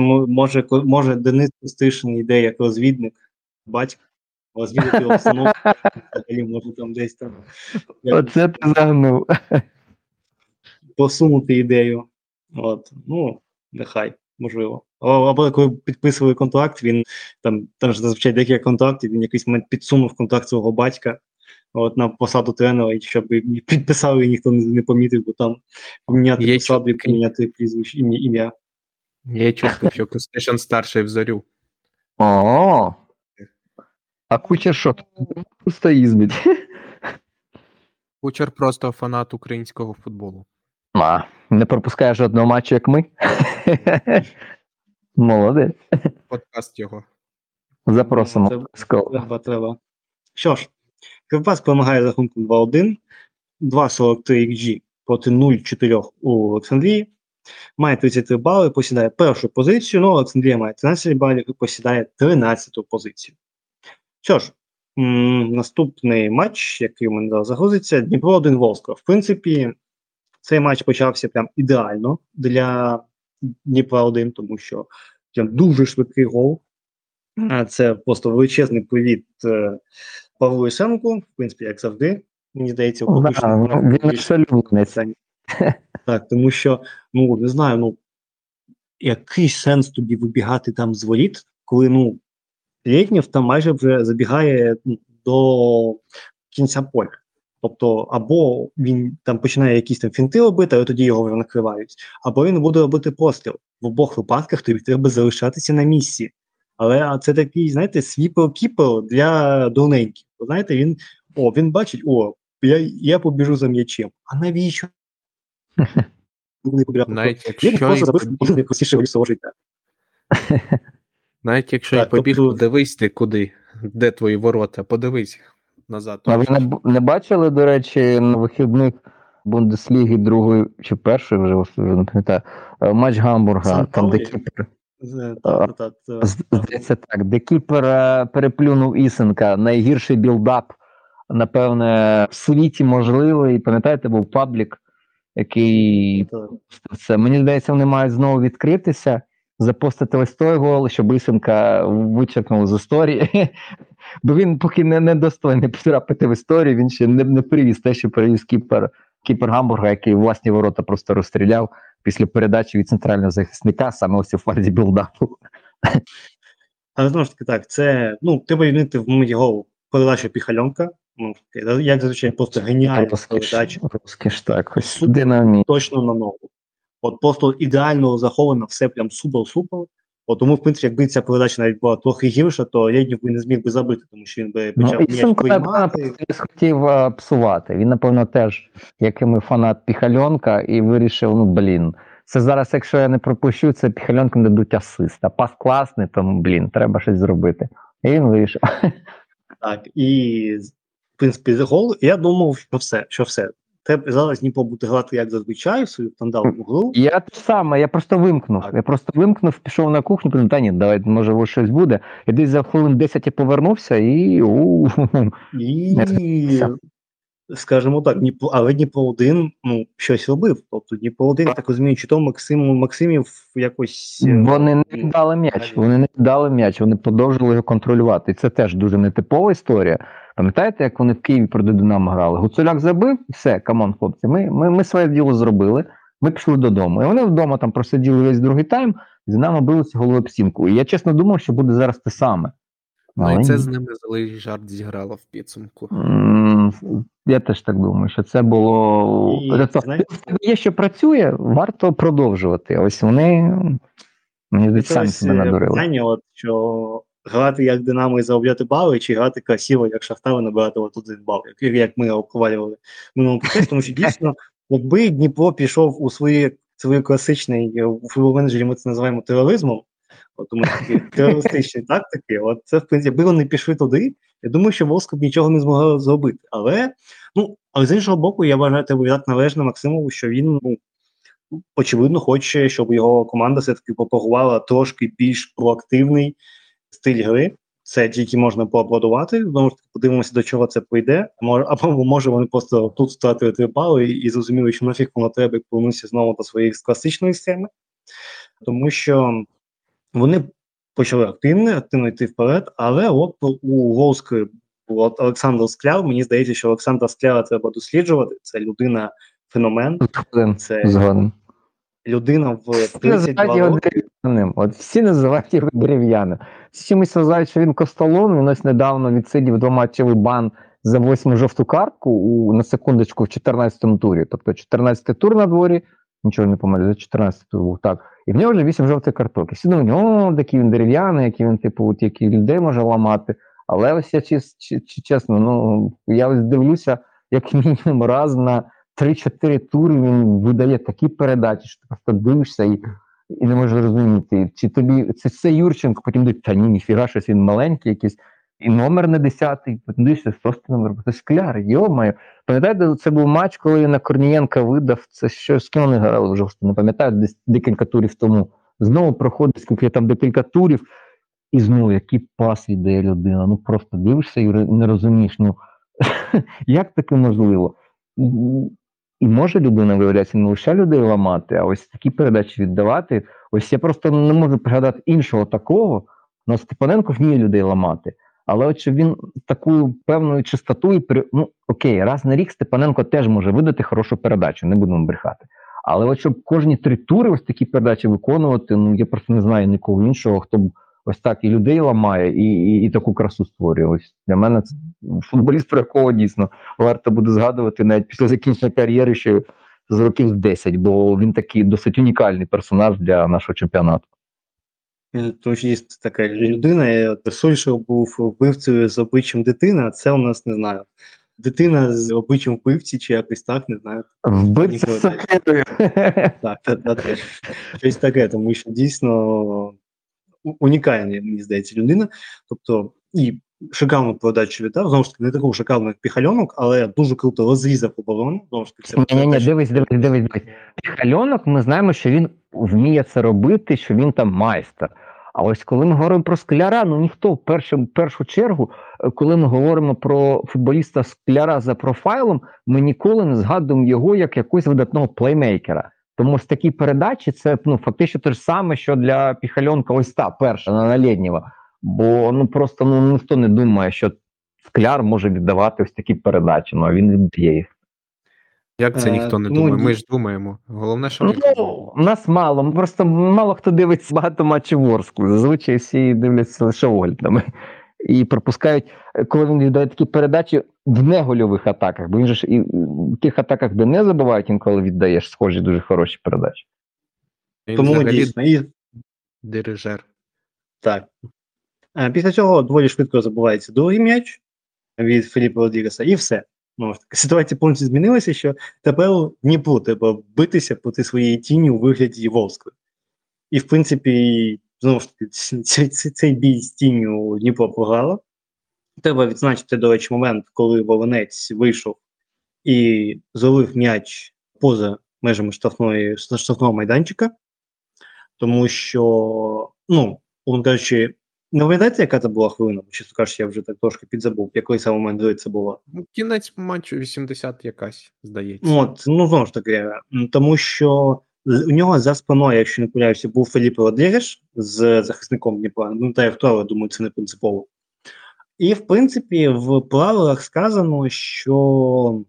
може Денис Стишин йде як розвідник, батько. Розвідати обстановку. Може там десь там. Оце ти загнув. Посунути ідею. От, ну, нехай, можливо. Або коли підписували контракт, він там ж зазвичай декілька контрактів, він якийсь момент підсунув контракт свого батька на посаду тренера, і щоб підписали, і ніхто не помітив, бо там поміняти є посаду і поміняти прізвище, ім'я. Я чутко, що Костишин старший в Зорю. О-о-о! А Кучер що? Пусто їздить. Кучер просто фанат українського футболу. Не пропускає жодного матчу, як ми. Молодець. Подкаст його. Запросимо. Треба. Що ж, Кривбас перемагає з рахунком 2-1, 2.43 XG проти 0.4 у Олександрії. Має 33 бали, посідає першу позицію, але Олександрія має 13 балів і посідає 13-ту позицію. Що ж, наступний матч, який у мене загрузиться, Дніпро 1 Ворскла. В принципі, цей матч почався прям ідеально для Дніпра 1, тому що прям дуже швидкий гол. Це просто величезний привіт Павлу Ісенку, в принципі, як завжди, мені здається, Так, тому що, який сенс тобі вибігати там з воріт, коли, Лєтнєв там майже вже забігає до кінця поля. Тобто, або він там починає якісь там фінти робити, але тоді його накривають, або він буде робити постріл. В обох випадках тобі треба залишатися на місці. Але це такий, свіпер-кіпер для дурненьких. Знаєте, він бачить, я побіжу за м'ячем. А навіщо? Навіть якщо я побіг, подивись ти куди, де твої ворота, подивись назад. А ви не бачили, до речі, на вихідних Бундесліги другої чи першої, вже не пам'ятаю, матч Гамбурга, там де кіпер. Здається так, де кіпер переплюнув Ісенка, найгірший білдап, напевне, в світі можливий, пам'ятаєте, був паблік, який це, мені здається, вони мають знову відкритися, запостити ось той гол, щоб Ісенка вичеркнув з історії. Бо він поки не достойний потрапити в історію, він ще не привіз те, що привіз кіпер Гамбурга, який власні ворота просто розстріляв після передачі від центрального захисника, саме ось у фазі білдапу. Але знову ж таки так, це, треба юнити в моменті голу передачу Піхальонка, як зазвичай просто геніальна передача. Точно на ногу. От просто ідеально заховано все прям супер-супер. Тому, в принципі, якби ця передача навіть була трохи гірша, то Лєднєв би не зміг би забити, тому що він би почав м'яч приймати. Він хотів псувати. Він, напевно, теж, як і ми, фанат Піхальонка, і вирішив, це зараз, якщо я не пропущу, це Піхальонкам дадуть асист. А пас класний, тому, треба щось зробити. І він вирішив. Так, і, в принципі, гол, я думав, що все. Треба зараз Дніпро буде грати, як зазвичай, в свою стандартну гру. Я те саме, я просто вимкнув, пішов на кухню, подумав, давай, може, ось щось буде. І десь за хвилин 10 я повернувся, і скажімо так, але Дніпро-1 щось робив. Тобто Дніпро-1, так розумію, чи то Максимів якось... Вони не дали м'яч, вони продовжили його контролювати. І це теж дуже нетипова історія. Пам'ятаєте, як вони в Києві проти Динамо грали? Гуцуляк забив, все, камон, хлопці, ми своє діло зробили, ми пішли додому. І вони вдома там просиділи весь другий тайм, з Динамо билися головою об стінку. І я чесно думав, що буде зараз те саме. Ну і це з ними злий жарт зіграло в підсумку. Я теж так думаю, що це було... Є, що працює, варто продовжувати. Ось вони, мені здається, самі себе надурили. Питання, от, що грати як Динамо і заробляти бали, чи грати красиво, як Шахтар, і набирати один бал, як ми обхвалювали в минулому процесі. Тому що дійсно, якби Дніпро пішов у свій класичний, у футбол-менеджері ми це називаємо тероризмом, тому такі терористичні тактики, от це, в принципі, якби вони пішли туди, я думаю, що Ворскла б нічого не змогла зробити. Але, але з іншого боку, я вважаю, треба віддати належне Максимову, що він, очевидно, хоче, щоб його команда все-таки пропагувала трошки більш проактивний стиль гри. Це тільки можна поаплодувати, тому що подивимося, до чого це прийде. Або може вони просто тут втратили три бали і зрозуміли, що нафіг воно треба, як повернутися знову до своєї класичної схеми. Тому що вони почали активно йти вперед, але от у Ворскли був Олександр Скляр. Мені здається, що Олександра Скляра треба досліджувати. Це людина-феномен. Це людина в 32 роки. От всі називають його дерев'яним. Всі чимось називають, що він костолом. Він ось недавно відсидів двоматчевий бан за 8-му жовту картку на секундочку в 14-му турі. Тобто 14-й тур на дворі, нічого не помилюю, за 14-й тур був, так. І в нього вже 8 жовтих карток. І всі думають, о, такий він дерев'яний, який він, типу, який людей може ламати. Але ось я чесно, я ось дивлюся, як мінімум раз на 3-4 тури він видає такі передачі, що ти просто дивишся і не можеш розуміти, чи тобі це Юрченко, потім дивиться, та ні, ніфіга, щось він маленький якийсь, і номер не 10-й, потім дивишся, 100-й номер, це Скляр, йо-маю. Пам'ятаєте, це був матч, коли на Корнієнка видав, це що, з ким вони грали вже, не пам'ятаю, десь декілька турів тому, знову проходить, скільки там декілька турів, і знову, який пас віддає людина, просто дивишся і не розумієш, як таке можливо? І може людина, виявляється, не лише людей ламати, а ось такі передачі віддавати. Ось я просто не можу пригадати іншого такого. Ну, Степаненко вміє людей ламати. Але от щоб він таку певну чистоту, раз на рік Степаненко теж може видати хорошу передачу, не будемо брехати. Але от щоб кожні 3 тури ось такі передачі виконувати, я просто не знаю нікого іншого, хто б ось так і людей ламає, і таку красу створює. Ось для мене це футболіст, про якого дійсно варто буде згадувати навіть після закінчення кар'єри ще з років 10, бо він такий досить унікальний персонаж для нашого чемпіонату. Тому що є така людина, Сольшер був вбивцею з обличчям дитини, а це у нас не знаю. Дитина з обличчям вбивці чи якось так, не знаю. Вбивця з сакетою. Так, щось таке, тому що дійсно... унікальна, мені здається, людина. Тобто, і шикарну передачу віддав, знову ж таки, не таку шикарну, як Піхальонок, але дуже круто розрізав оборону. Дивись. Піхальонок, ми знаємо, що він вміє це робити, що він там майстер. А ось коли ми говоримо про Скляра, ніхто в першу чергу, коли ми говоримо про футболіста Скляра за профайлом, ми ніколи не згадуємо його як якогось видатного плеймейкера. Тому що такі передачі, це фактично те ж саме, що для Піхальонка ось та перша, на Лєднєва. Бо просто ніхто не думає, що Скляр може віддавати ось такі передачі, а він віддає їх. Як це ніхто не думає? Ми ж думаємо. Головне, що ми думаємо. Нас мало, просто мало хто дивиться багато матчів Ворскли. Зазвичай всі дивляться лише оглядами. І пропускають, коли він віддає такі передачі в негольових атаках, бо він же ж і в тих атаках, де не забувають, інколи віддаєш схожі дуже хороші передачі. Тому дійсно і дирижер. Так. Після цього доволі швидко забувається другий м'яч від Філіпа Родрігеса, і все. Ситуація повністю змінилася, що тепер Дніпру треба битися проти своєї тіні у вигляді Ворскли. І в принципі. Знову ж таки, цей бій з тінню Дніпро програло. Треба відзначити, до речі, момент, коли Волонець вийшов і зловив м'яч поза межами штрафного майданчика. Тому що, не виглядається, яка це була хвилина? Чесно кажучи, я вже так трошки підзабув, який саме момент це була. Кінець матчу 80 якась, здається. Знову ж таки, тому що... У нього за спиною, якщо не помиляюся, був Феліп Родрігеш з захисником Дніпра. Думаю, це не принципово. І, в принципі, в правилах сказано, що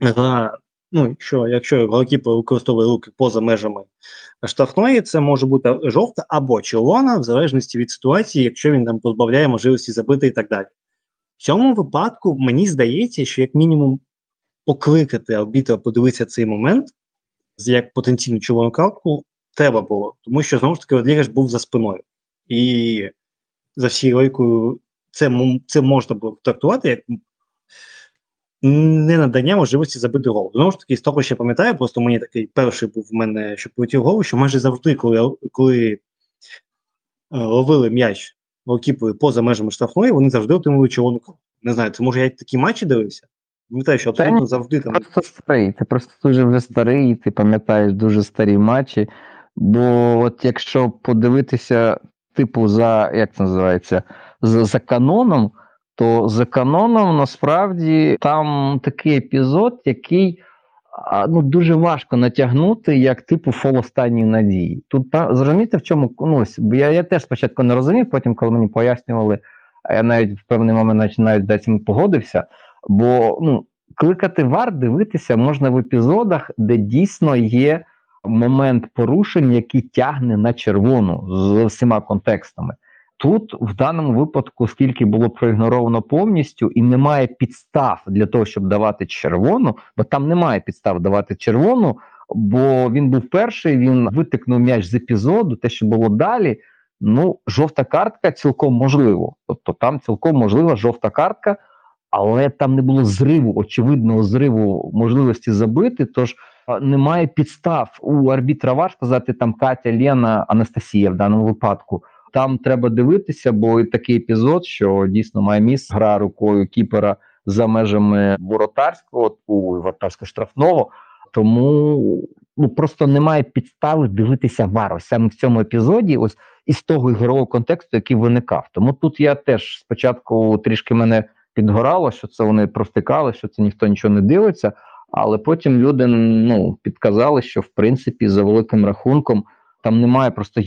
гра ну, якщо голкіпер використовує руки поза межами штрафної, це може бути жовта або червона, в залежності від ситуації, якщо він там позбавляє можливості забити і так далі. В цьому випадку, мені здається, що як мінімум покликати арбітра подивитися цей момент, як потенційну червону картку, треба було. Тому що, знову ж таки, Родрігеш був за спиною. І за всією логікою це можна було трактувати як не надання можливості забити гол. Знову ж таки, з того, що я пам'ятаю, просто мені такий перший був в мене, що полетів гол, що майже завжди, коли ловили м'яч, голкіпери поза межами штрафної, вони завжди отримували червону картку. Не знаю, це може я такі матчі дивився? Пам'ятаю, що абсолютно завжди там... Ти просто дуже вже старий, ти пам'ятаєш дуже старі матчі, бо от якщо подивитися, типу, за, як це називається, за каноном, то за каноном, насправді, там такий епізод, який дуже важко натягнути, як типу фол останньої надії. Тут, зрозумієте, в чому, я теж спочатку не розумів, потім, коли мені пояснювали, я навіть в певний момент навіть десь погодився, бо кликати ВАР дивитися можна в епізодах, де дійсно є момент порушень, який тягне на червону з усіма контекстами. Тут, в даному випадку, оскільки було проігноровано повністю і немає підстав для того, щоб давати червону, бо там немає підстав давати червону, бо він був перший, він витикнув м'яч з епізоду, те, що було далі, жовта картка цілком можливо. Тобто там цілком можлива жовта картка, але там не було очевидного зриву можливості забити, тож немає підстав у арбітра ВАР сказати там Катя, Лена, Анастасія в даному випадку. Там треба дивитися, бо такий епізод, що дійсно має місце, гра рукою кіпера за межами воротарсько-штрафного, тому просто немає підстави дивитися ВАР саме в цьому епізоді, ось із того ігрового контексту, який виникав. Тому тут я теж спочатку трішки мене підгорало, що це вони провтикали, що це ніхто нічого не дивиться, але потім люди підказали, що в принципі за великим рахунком там немає просто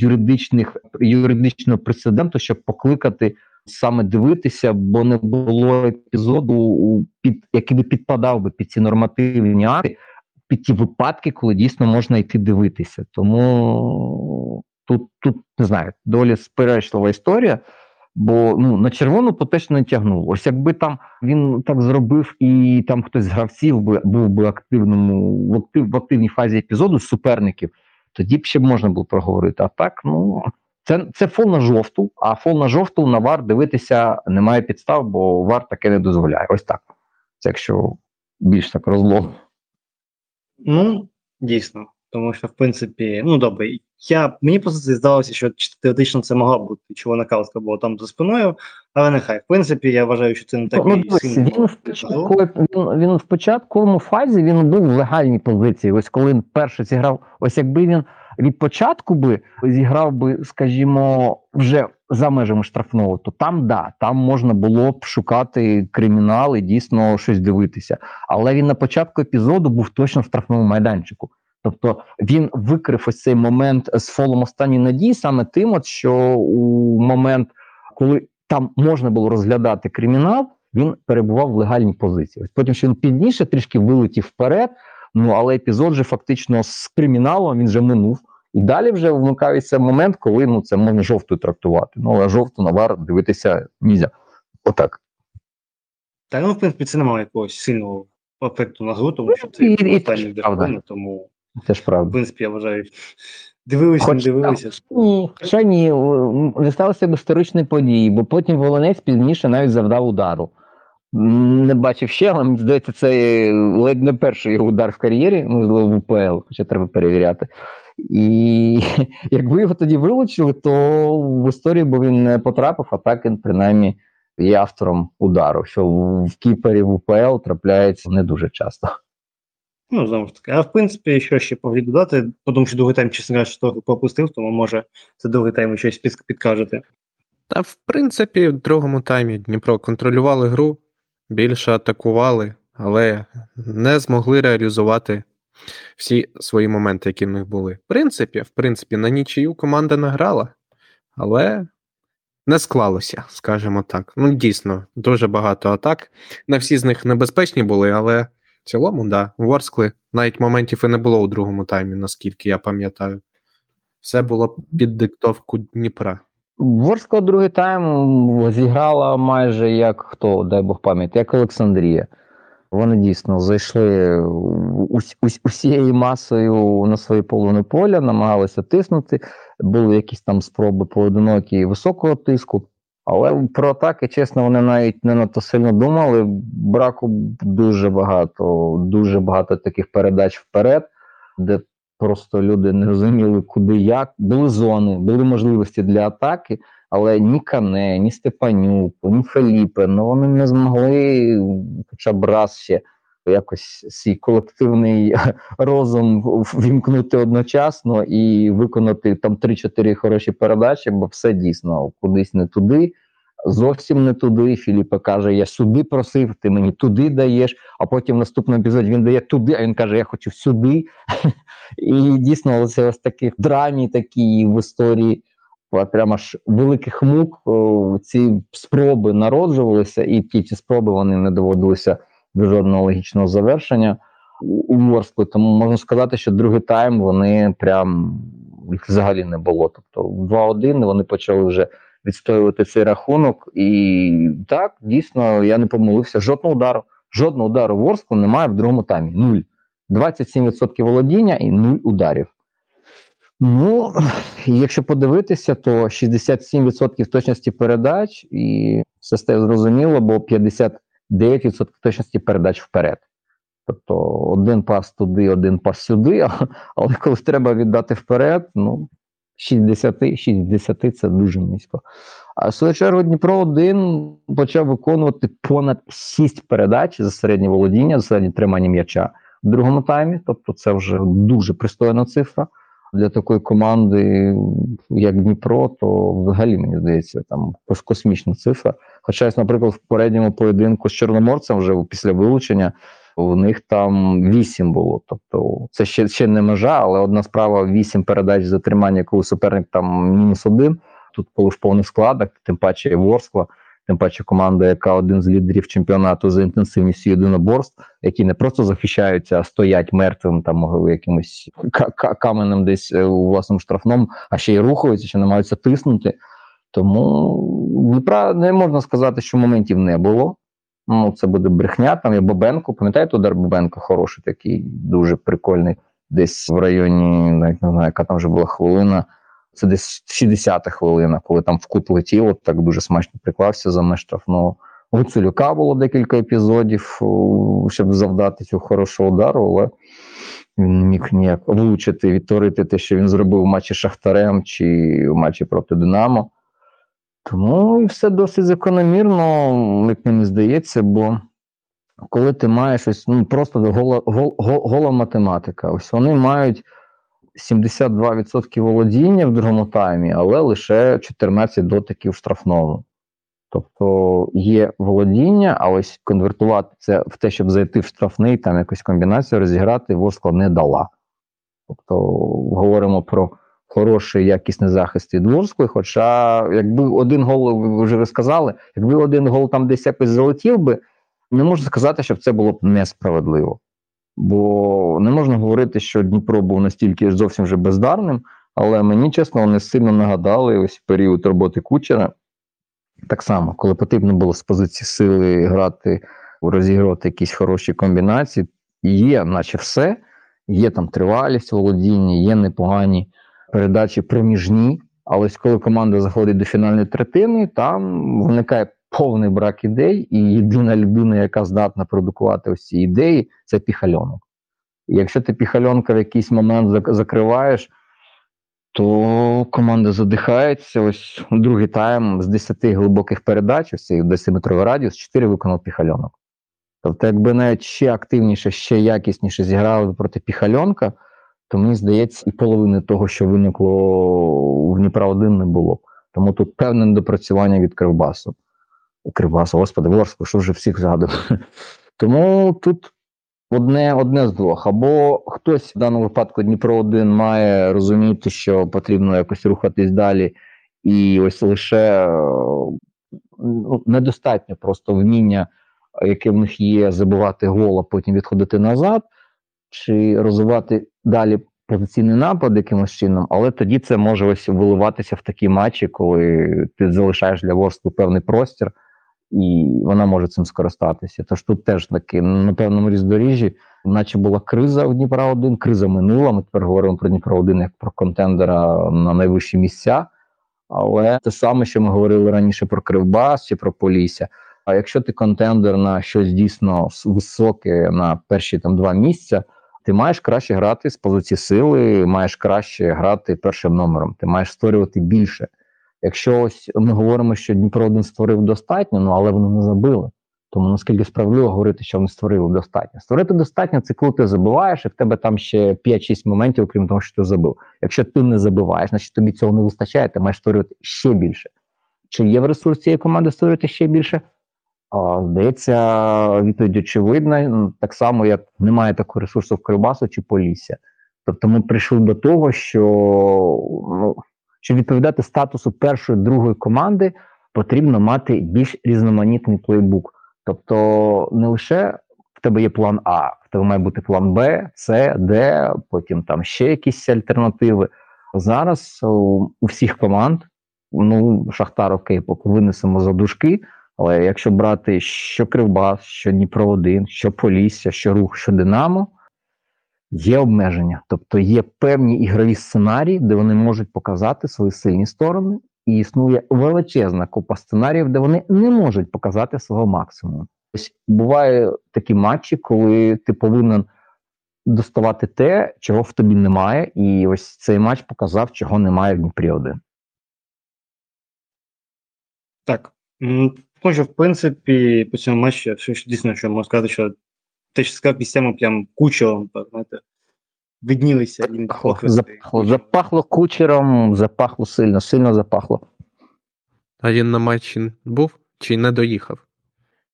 юридичного прецеденту, щоб покликати саме дивитися, бо не було епізоду, який би підпадав під ці нормативні акти, під ті випадки, коли дійсно можна йти дивитися. Тому тут не знаю, доволі сперечлива історія, бо на червону потечну не тягнуло. Ось якби там він так зробив і там хтось з гравців був би в активній фазі епізоду з суперників, тоді б ще можна було проговорити. А так, це фол на жовту, а фол на жовту на ВАР дивитися немає підстав, бо ВАР таке не дозволяє. Ось так. Це якщо більш так розлого. Дійсно. Тому що, в принципі, добре. Мені просто здалося, що теоретично це могла бути червона картка, бо там за спиною, але нехай. В принципі, я вважаю, що це не такий сильний. Він в початковому фазі він був в легальній позиції. Ось коли він перше зіграв, ось якби він від початку зіграв, скажімо, вже за межами штрафного, то там можна було б шукати кримінал і дійсно щось дивитися. Але він на початку епізоду був точно в штрафному майданчику. Тобто він викрив ось цей момент з фолом останньої надії саме тим, що у момент, коли там можна було розглядати кримінал, він перебував в легальній позиції. Потім ще він пізніше трішки вилетів вперед, але епізод же фактично з криміналом він вже минув. І далі вже вмикається момент, коли це можна жовтою трактувати. Але жовту на ВАР дивитися нельзя. Отак. Та в принципі, це не має якогось сильного ефекту на гру, тому що це останній державний, тому... Це ж правда. В принципі, я вважаю, дивилися. Хоча ні, не сталося б історичної події, бо потім Волонець пізніше навіть завдав удару. Не бачив ще, але, мені здається, це ледь не перший його удар в кар'єрі, в УПЛ, хоча треба перевіряти. І якби його тоді вилучили, то в історію бо він не потрапив, а так він, принаймні, є автором удару, що в кіпері в УПЛ трапляється не дуже часто. Знову ж таки. А в принципі, що ще погляду дати, тому що другий тайм, чесно кажучи, трохи пропустив, тому може це другий тайм щось підкажете. Та в принципі, в другому таймі Дніпро контролювали гру, більше атакували, але не змогли реалізувати всі свої моменти, які в них були. В принципі, на нічию команда награла, але не склалося, скажімо так. Дійсно, дуже багато атак. На всі з них небезпечні були, але В цілому, да. Ворскли навіть моментів і не було у другому таймі, наскільки я пам'ятаю. Все було під диктовку Дніпра. Ворскла другий тайм зіграла майже як хто, дай Бог пам'ять, як Олександрія. Вони дійсно зайшли усією масою на свою половину поля, намагалися тиснути. Були якісь там спроби поодинокі високого тиску. Але про атаки, чесно, вони навіть не надто сильно думали. Браку дуже багато таких передач вперед, де просто люди не розуміли, куди, як. Були зони, були можливості для атаки, але ні Кане, ні Степанюк, ні Феліпе, ну вони не змогли хоча б раз ще якось свій колективний розум вімкнути одночасно і виконати там 3-4 хороші передачі, бо все дійсно кудись не туди, зовсім не туди. Філіпе каже, я сюди просив, ти мені туди даєш, а потім в наступному епізоді він дає туди, а він каже, я хочу сюди. І дійсно це ось таких драмі, такі в історії прямо ж великих мук ці спроби народжувалися, і ті спроби вони не доводилися до жодного логічного завершення у Ворсклі. Тому можна сказати, що другий тайм вони прям їх взагалі не було. Тобто 2-1 вони почали вже відстоювати цей рахунок. І так, дійсно, я не помилився, жодного удару Ворсклі немає в другому таймі. 0. 27% володіння і 0 ударів. Ну, якщо подивитися, то 67% точності передач, і все стає зрозуміло, бо 59% точності передач вперед. Тобто один пас туди, один пас сюди, але коли треба віддати вперед, ну, 60 – це дуже низько. А в свою чергу Дніпро 1 почав виконувати понад 6 передач за середнє володіння, за середнє тримання м'яча в другому таймі, тобто це вже дуже пристойна цифра. Для такої команди, як Дніпро, то взагалі, мені здається, там космічна цифра. Хоча, наприклад, в попередньому поєдинку з Чорноморцем вже після вилучення у них там 8 було. Тобто це ще не межа, але одна справа 8 передач за тримання, коли суперник там -1. Тут коли в повних складах, тим паче Ворскла, тим паче команда, яка один з лідерів чемпіонату за інтенсивністю єдиноборств, які не просто захищаються, а стоять мертвим там якимось каменем десь у власному штрафному, а ще й рухаються, ще намагаються тиснути. Тому не можна сказати, що моментів не було. Ну, це буде брехня, там є Бабенко, пам'ятаєте удар Бабенко хороший такий, дуже прикольний, десь в районі, навіть не знаю, яка там вже була хвилина, це десь 60-та хвилина, коли там в кут летіло, так дуже смачно приклався за меж штрафного. У Салюка було декілька епізодів, щоб завдати цього хорошого удару, але він не міг ніяк влучити, відтворити те, що він зробив в матчі з Шахтарем чи в матчі проти Динамо. Тому і все досить закономірно, як мені здається, бо коли ти маєш ось, ну, просто гола математика, ось вони мають 72% володіння в другому таймі, але лише 14 дотиків штрафного. Тобто є володіння, а ось конвертувати це в те, щоб зайти в штрафний, там якусь комбінацію розіграти, Ворскла не дала. Тобто говоримо про хороший якісний захист від Ворскли, хоча якби один гол, ви вже розказали, якби один гол там десь якось залетів би, не можна сказати, щоб це було б несправедливо. Бо не можна говорити, що Дніпро був настільки зовсім вже бездарним, але мені, чесно, вони сильно нагадали ось період роботи Кучера. Так само, коли потрібно було з позиції сили грати, розігрувати якісь хороші комбінації, є наче все, є там тривалість володіння, є непогані передачі проміжні, але ось коли команда заходить до фінальної третини, там виникає повний брак ідей, і єдина людина, яка здатна продукувати ось ці ідеї, це Піхальонок. І якщо ти Піхальонка в якийсь момент закриваєш, то команда задихається. Ось другий тайм з 10 глибоких передач, ось цей 10-метровий радіус, 4 виконав Піхальонок. Тобто, якби навіть ще активніше, ще якісніше зіграли проти Піхальонка, то, мені здається, і половини того, що виникло в Дніпра 1, не було. Тому тут певне недопрацювання від Кривбасу. Кривбасу, господи, Ворску, що вже всіх згадували. Тому тут одне з двох. Або хтось, в даному випадку Дніпро-1, має розуміти, що потрібно якось рухатись далі, і ось лише недостатньо просто вміння яке в них є, забивати гол, а потім відходити назад, чи розвивати далі позиційний напад якимось чином, але тоді це може ось виливатися в такі матчі, коли ти залишаєш для Ворскли певний простір, і вона може цим скористатися. Тож тут теж таки на певному різдоріжжі, наче була криза в Дніпра-1, криза минула, ми тепер говоримо про Дніпро-1 як про контендера на найвищі місця, але те саме, що ми говорили раніше про Кривбас чи про Полісся. А якщо ти контендер на щось дійсно високе, на перші там 2 місця, ти маєш краще грати з позиції сили, маєш краще грати першим номером, ти маєш створювати більше. Якщо ось ми говоримо, що Дніпро-1 створив достатньо, але вони не забили. Тому наскільки справедливо говорити, що вони створили достатньо. Створити достатньо – це коли ти забиваєш, і в тебе там ще 5-6 моментів, окрім того, що ти забив. Якщо ти не забиваєш, значить тобі цього не вистачає, ти маєш створювати ще більше. Чи є в ресурсі цієї команди створювати ще більше? Здається, відповідь очевидна, так само, як немає такого ресурсу в Кривбасу чи Полісся. Тобто ми прийшли до того, що, щоб відповідати статусу першої, другої команди, потрібно мати більш різноманітний плейбук. Тобто не лише в тебе є план А, в тебе має бути план Б, С, Д, потім там ще якісь альтернативи. Зараз у всіх команд, Шахтар, окей, поки винесемо за дужки, але якщо брати що Кривбас, що Дніпро-1, що Полісся, що Рух, що Динамо, є обмеження. Тобто є певні ігрові сценарії, де вони можуть показати свої сильні сторони, і існує величезна купа сценаріїв, де вони не можуть показати свого максимуму. Тобто бувають такі матчі, коли ти повинен доставати те, чого в тобі немає, і ось цей матч показав, чого немає в Дніпрі-1. Так. Може, в принципі, по цьому матчі, дійсно, що можу сказати, що те, що сказав, місцями прям кучером, так, знаєте, виднілися. Запахло кучером, запахло сильно, сильно запахло. А він на матчі був чи не доїхав?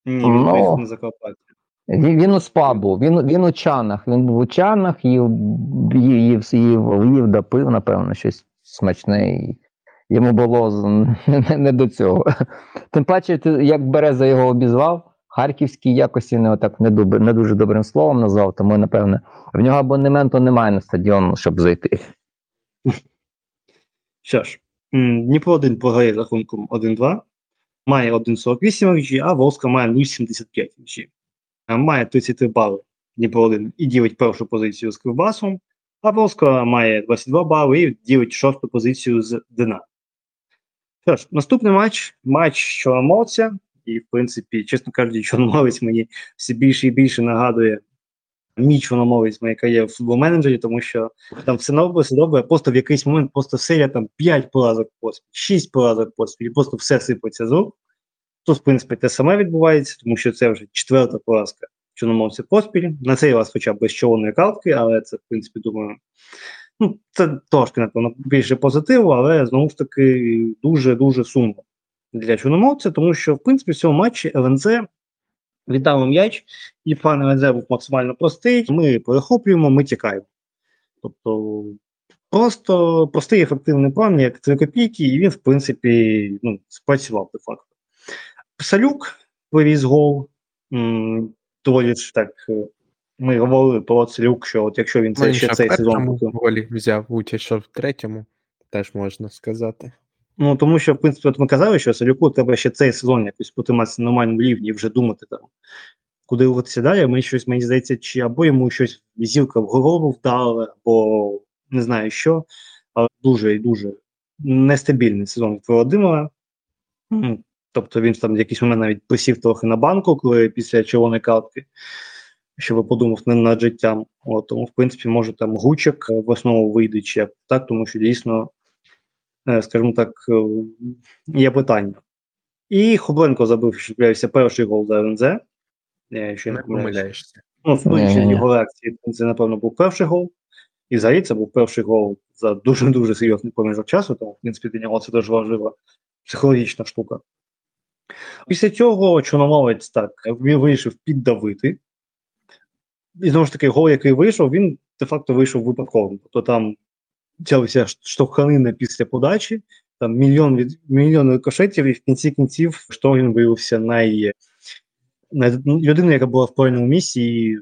Ні, він поїхав на Закарпаття. Він у СПА був, він у Чанах, він був у Чанах, їв да пив, напевно, щось смачне і... Йому було не до цього. Тим паче, як Береза його обізвав, харківський якось він його так не дуже добрим словом назвав, тому, напевне, в нього абонементу немає на стадіон, щоб зайти. Що ж, Дніпро-1 програє з рахунком 1-2, має 1,48 XG, а Ворскла має 0,75 XG. Має 33 бали Дніпро-1 і ділить першу позицію з Кривбасом, а Ворскла має 22 бали і ділить шосту позицію з Динамо. Тож, наступний матч Чорноморця, і, в принципі, чесно кажучи, Чорноморець мені все більше і більше нагадує мій Чорноморець, яка є в футбол-менеджері, тому що там все добре, просто в якийсь момент просто серія там 5 поразок поспіль, 6 поразок поспіль, і просто все сипеться з рук. Тут, в принципі, те саме відбувається, тому що це вже 4-та поразка Чорноморця поспіль. На цей раз хоча б без червоної картки, але це, в принципі, думаю... це трошки, напевно, більше позитиву, але, знову ж таки, дуже-дуже сумно для Чорноморця, тому що, в принципі, в цьому матчі ЛНЗ віддало м'яч, і план ЛНЗ був максимально простий. Ми перехоплюємо, ми тікаємо. Тобто, просто простий ефективний план, як 3 копійки, і він, в принципі, спрацював, де-факто. Салюк вивіз гол, доволі так... Ми говорили про Салюк, що от якщо він це ще цей сезон голі взяв участь, що в 3-му, теж можна сказати. Тому що, в принципі, от ми казали, що Салюку треба ще цей сезон якось потриматися на нормальному рівні і вже думати там, куди рухатися далі. Мені здається, чи або йому щось зілка в голову вдала, або не знаю що, але дуже і дуже нестабільний сезон від Володимира. Тобто він там в якийсь момент навіть присів трохи на банку, коли після червоної картки. Що ви подумав не над життям. Тому, в принципі, може там Гучик в основу вийде чи так, тому що дійсно, скажімо так, є питання. І Хобленко забив, що з'явився перший гол за РНЗ. Що не помиляєшся. Судячи з його реакції, це, напевно, був перший гол. І взагалі це був перший гол за дуже-дуже серйозний проміжок часу, тому, в принципі, для нього це дуже важлива психологічна штука. Після цього Чорноморець так вирішив піддавити. І, знову ж таки, гол, який вийшов, він де-факто вийшов випадковим. Тобто там цялася штовханина після подачі, там мільйон рикошетів, і в кінці кінців Штогін виявився людину, яка була в правильному місці і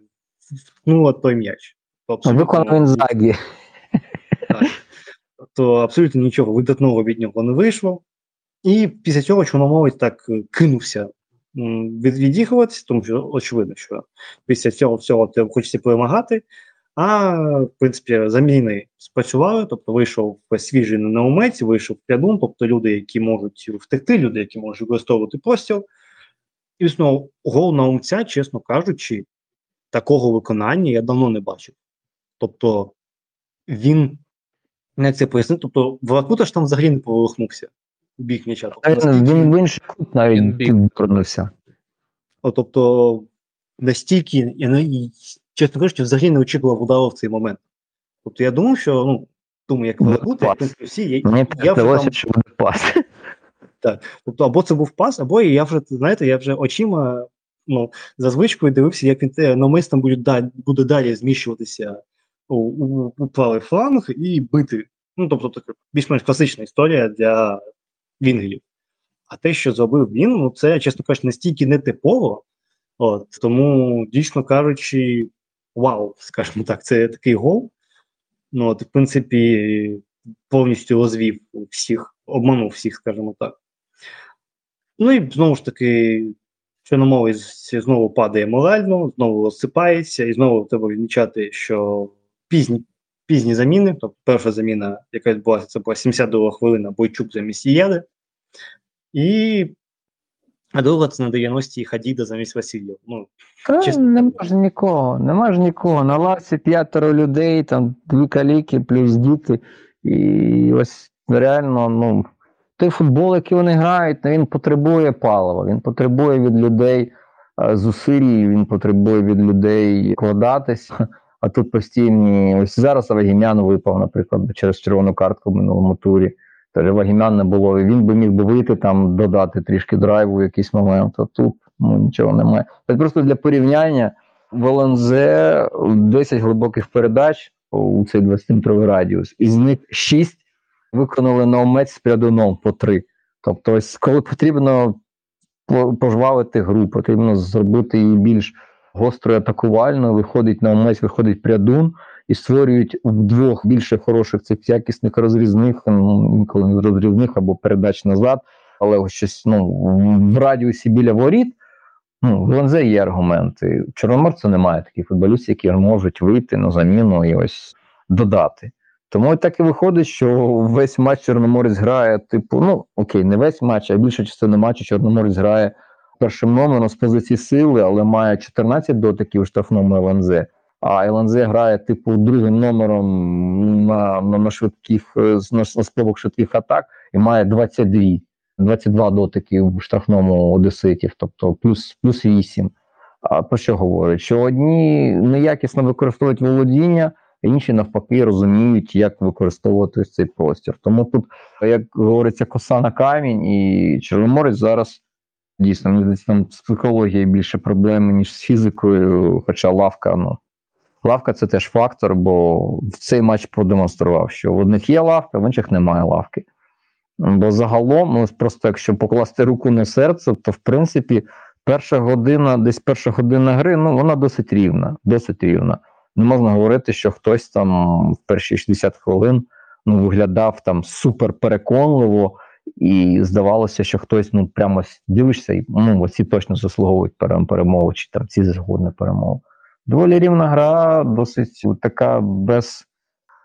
вткнула той м'яч. Виконав Інзагі. Так. То абсолютно нічого видатного від нього не вийшло. І після цього Чорноморець так кинувся відігруватися, тому що очевидно, що після цього всього ти хочеться перемагати. А, в принципі, заміни спрацювали, тобто вийшов свіжий неумець, вийшов Прядун, тобто люди, які можуть втекти, люди, які можуть використовувати простіл. І знову, гол Наумця, чесно кажучи, такого виконання я давно не бачив. Тобто, він, як це пояснив, тобто, Валакута ж там взагалі не поверхнувся у бік м'яча. Тобто, він в інший кут навіть повернувся. Тобто, настільки, чесно кажучи, взагалі не очікував удару в цей момент. Тобто, я думав, що, як Валакута, в принципі, всі, я вдалося, що буде пас. Так. Тобто, або це був пас, або я вже, знаєте, я вже очима, за звичкою дивився, як він навмисно буде далі зміщуватися у правий фланг і бити. Тобто, така більш-менш класична історія для вінгерів. А те, що зробив він, це, чесно кажучи, настільки нетипово. Тому, дійсно кажучи, вау, скажімо так, це такий гол. В принципі, повністю розвів всіх, обманув всіх, скажімо так. І знову ж таки, Чорноморець знову падає морально, знову розсипається, і знову треба відмічати, що пізні заміни, тобто перша заміна, яка відбулася, це була 72-га хвилина, Бойчук замість Іяди, а друга це на 90-й Хадіда замість Васильєва. Нема ж нікого. На лавці 5 людей, там 2 каліки, плюс діти, і ось реально, той футбол, який вони грають, він потребує палива, він потребує від людей зусиль, він потребує від людей вкладатися, а тут постійні... Ось зараз Авагімян випав, наприклад, через червону картку в минулому турі. Тож Авагімян не було, він би міг вийти, там, додати трішки драйву в якийсь момент, а тут нічого немає. Це просто для порівняння, в ЛНЗ 10 глибоких передач у цей 23-й радіус, із них 6 виконали Наумець з Прядуном по 3. Тобто, ось, коли потрібно пожвавити гру, потрібно зробити її більш гострою, атакувальною, виходить Наумець, виходить Прядун, і створюють вдвох більше хороших цих якісних розрізних, інколи не розрізних, або передач назад, але ось щось, в радіусі біля воріт, в ЛНЗ є аргументи. В Чорноморцю немає таких футболістів, які можуть вийти на заміну і ось додати. Тому так і виходить, що весь матч Чорноморець грає, не весь матч, а більша частина матчу Чорноморець грає першим номером з позиції сили, але має 14 дотиків у штрафному ЛНЗ. А ЛНЗ грає, другим номером на спробах швидких атак і має 22 дотики у штрафному одеситів, тобто плюс 8. А про що говорить? Що одні неякісно використовують володіння, інші, навпаки, розуміють, як використовувати цей простір. Тому тут, як говориться, коса на камінь, і Чорноморець зараз, дійсно, мені там з психологією більше проблеми, ніж з фізикою, хоча лавка, лавка – це теж фактор, бо цей матч продемонстрував, що в одних є лавка, в інших немає лавки. Бо загалом, просто якщо покласти руку на серце, то, в принципі, перша година гри, вона досить рівна. Не можна говорити, що хтось там в перші 60 хвилин виглядав там супер переконливо, і здавалося, що хтось прямо дивишся, і оці точно заслуговують перемогу, чи там ці заслуговують перемогу. Доволі рівна гра, досить така, без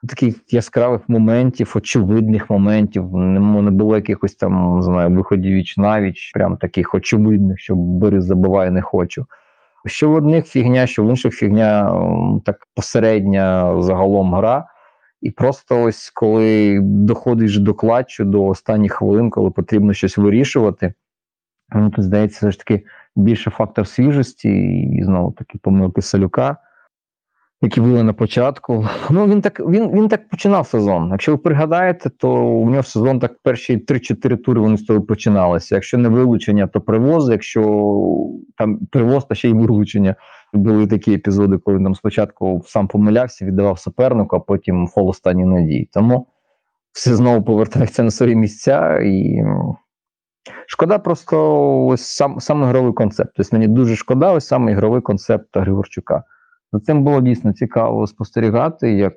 таких яскравих моментів, очевидних моментів, не було якихось там, виходів віч навіч, прям таких очевидних, що бери, забивай, не хочу. Що в одних фігня, що в інших фігня, так посередня загалом гра. І просто ось коли доходиш до клатчу, до останніх хвилин, коли потрібно щось вирішувати, тут, здається, все ж таки більше фактор свіжості і, знову такі, помилки Салюка, які були на початку. Він так починав сезон. Якщо ви пригадаєте, то у нього сезон так перші 3-4 тури вони з того починалися. Якщо не вилучення, то привоз. Якщо там привоз, то ще й вилучення. Були такі епізоди, коли він спочатку сам помилявся, віддавав супернику, а потім фол останній надії. Тому все знову повертається на свої місця і... Шкода просто ось сам ігровий концепт. Тобто мені дуже шкода ось саме ігровий концепт Григорчука. За цим було дійсно цікаво спостерігати, як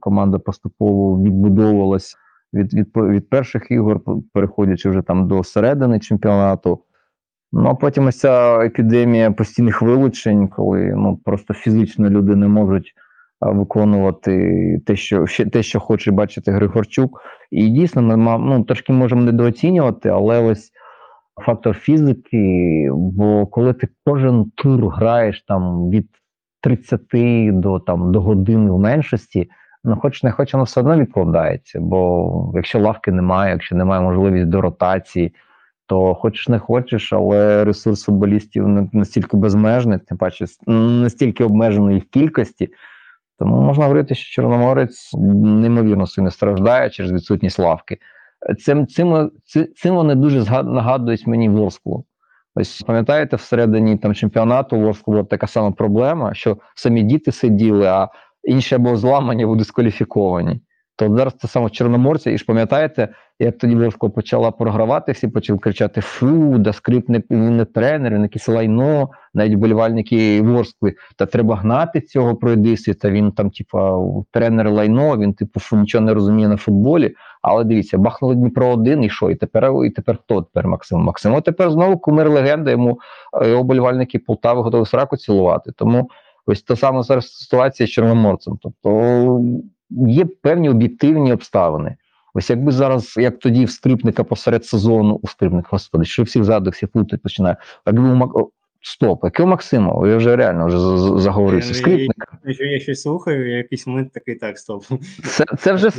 команда поступово відбудовувалась від перших ігор, переходячи вже там до середини чемпіонату. Ну, а потім ось ця епідемія постійних вилучень, коли просто фізично люди не можуть виконувати те, що хоче бачити Григорчук. І дійсно, ми трошки можемо недооцінювати, але ось фактор фізики, бо коли ти кожен тур граєш там від 30 до години в меншості, хоч воно все одно відкладається, бо якщо лавки немає, якщо немає можливість до ротації, то хочеш не хочеш, але ресурс футболістів настільки безмежний, тим паче настільки обмежений їх кількості, тому можна говорити, що Чорноморець неймовірно сильно страждає через відсутність лавки. Цим вони дуже нагадують мені Ворсклу. Ось пам'ятаєте, всередині чемпіонату у Ворсклу була така сама проблема, що самі діти сиділи, а інші або зламані, або дискваліфіковані. То зараз це саме в Чорноморці, і ж пам'ятаєте, як тоді Ворскла почала програвати, всі почали кричати: фу, да Скрипник, він не тренер, він якесь лайно, навіть вболівальники Ворскли, та треба гнати цього пройдисвіта, він там тренер лайно, він нічого не розуміє на футболі. Але дивіться, бахнули Дніпро 1, і що? І тепер хто тепер Максим? Максим тепер знову кумир-легенда, його вболівальники Полтави готові сраку цілувати. Тому ось та сама зараз ситуація з Чорноморцем. Тобто є певні об'єктивні обставини. Ось якби зараз, як тоді в Скрипника посеред сезону, у Скрипника, господи, що всі ззаду, всі плутають, починають. Стоп, який у Максимова? Я вже реально заговорився. Скрипник. Я щось слухаю, я якийсь момент такий, так, стоп. Це вже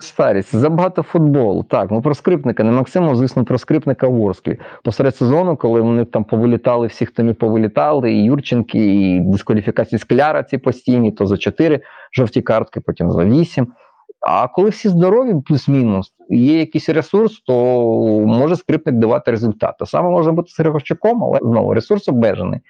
старість, Забагато футболу. Так, про Скрипника, не Максимова, звісно, про Скрипника у Ворсклі. Посеред сезону, коли вони там повилітали, всі, хто не повилітали, і Юрченки, і дискваліфікації Скляра ці постійні, то за 4 жовті картки, потім за 8. А коли всі здорові, плюс-мінус, є якийсь ресурс, то може Скрипник давати результат. Те саме може бути з Григорчуком, але, знову, ресурс обмежений.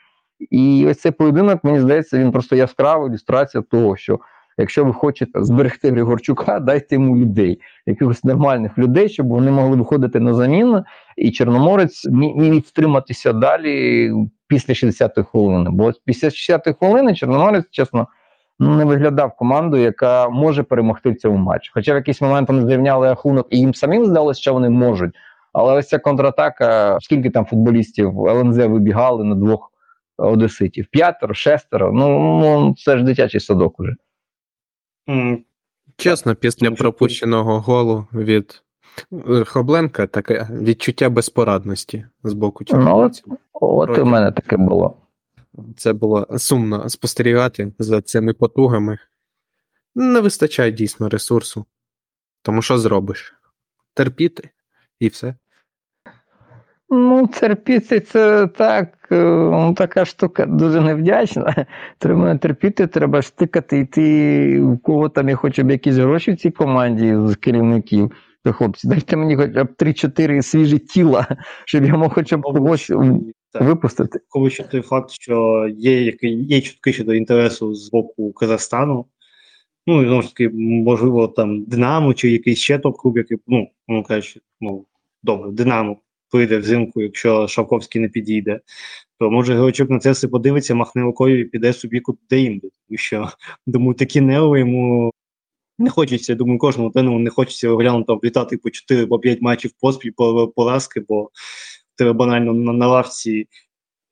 І ось цей поєдинок, мені здається, він просто яскрава ілюстрація того, що якщо ви хочете зберегти Григорчука, дайте йому людей, якихось нормальних людей, щоб вони могли виходити на заміну, і Чорноморець міг стриматися далі після 60-ї хвилини. Бо після 60-ї хвилини Чорноморець, чесно, не виглядав команду, яка може перемогти в цьому матчі. Хоча в якийсь момент вони зрівняли рахунок, і їм самим здалося, що вони можуть. Але ось ця контратака, скільки там футболістів ЛНЗ вибігали на двох одеситів? 5, 6? Це ж дитячий садок уже. Чесно, після пропущеного голу від Хобленка таке відчуття безпорадності з боку Чорноморця. От і в мене таке було. Це було сумно спостерігати за цими потугами. Не вистачає дійсно ресурсу. Тому що зробиш? Терпіти і все. Терпіти це така штука дуже невдячна. Треба терпіти, треба штикати, йти в кого там я хочу б якісь гроші в цій команді з керівників. То, хлопці, дайте мені хоча б 3-4 свіжі тіла, щоб я мог хоча б когось випустити. Враховуючи той факт, що є чутки щодо інтересу з боку Казахстану, і знову ж таки, можливо, там Динамо чи якийсь ще топ-клуб, який, добре, Динамо прийде взимку, якщо Шавковський не підійде, то може Григорчук на це все подивиться, махне рукою і піде собі куди-інде. Тому що, думаю, такі нерви йому не хочеться, я думаю, кожному тренеру не хочеться регулярно облітати по 4-5 матчів поспіль поразки, бо тебе банально на лавці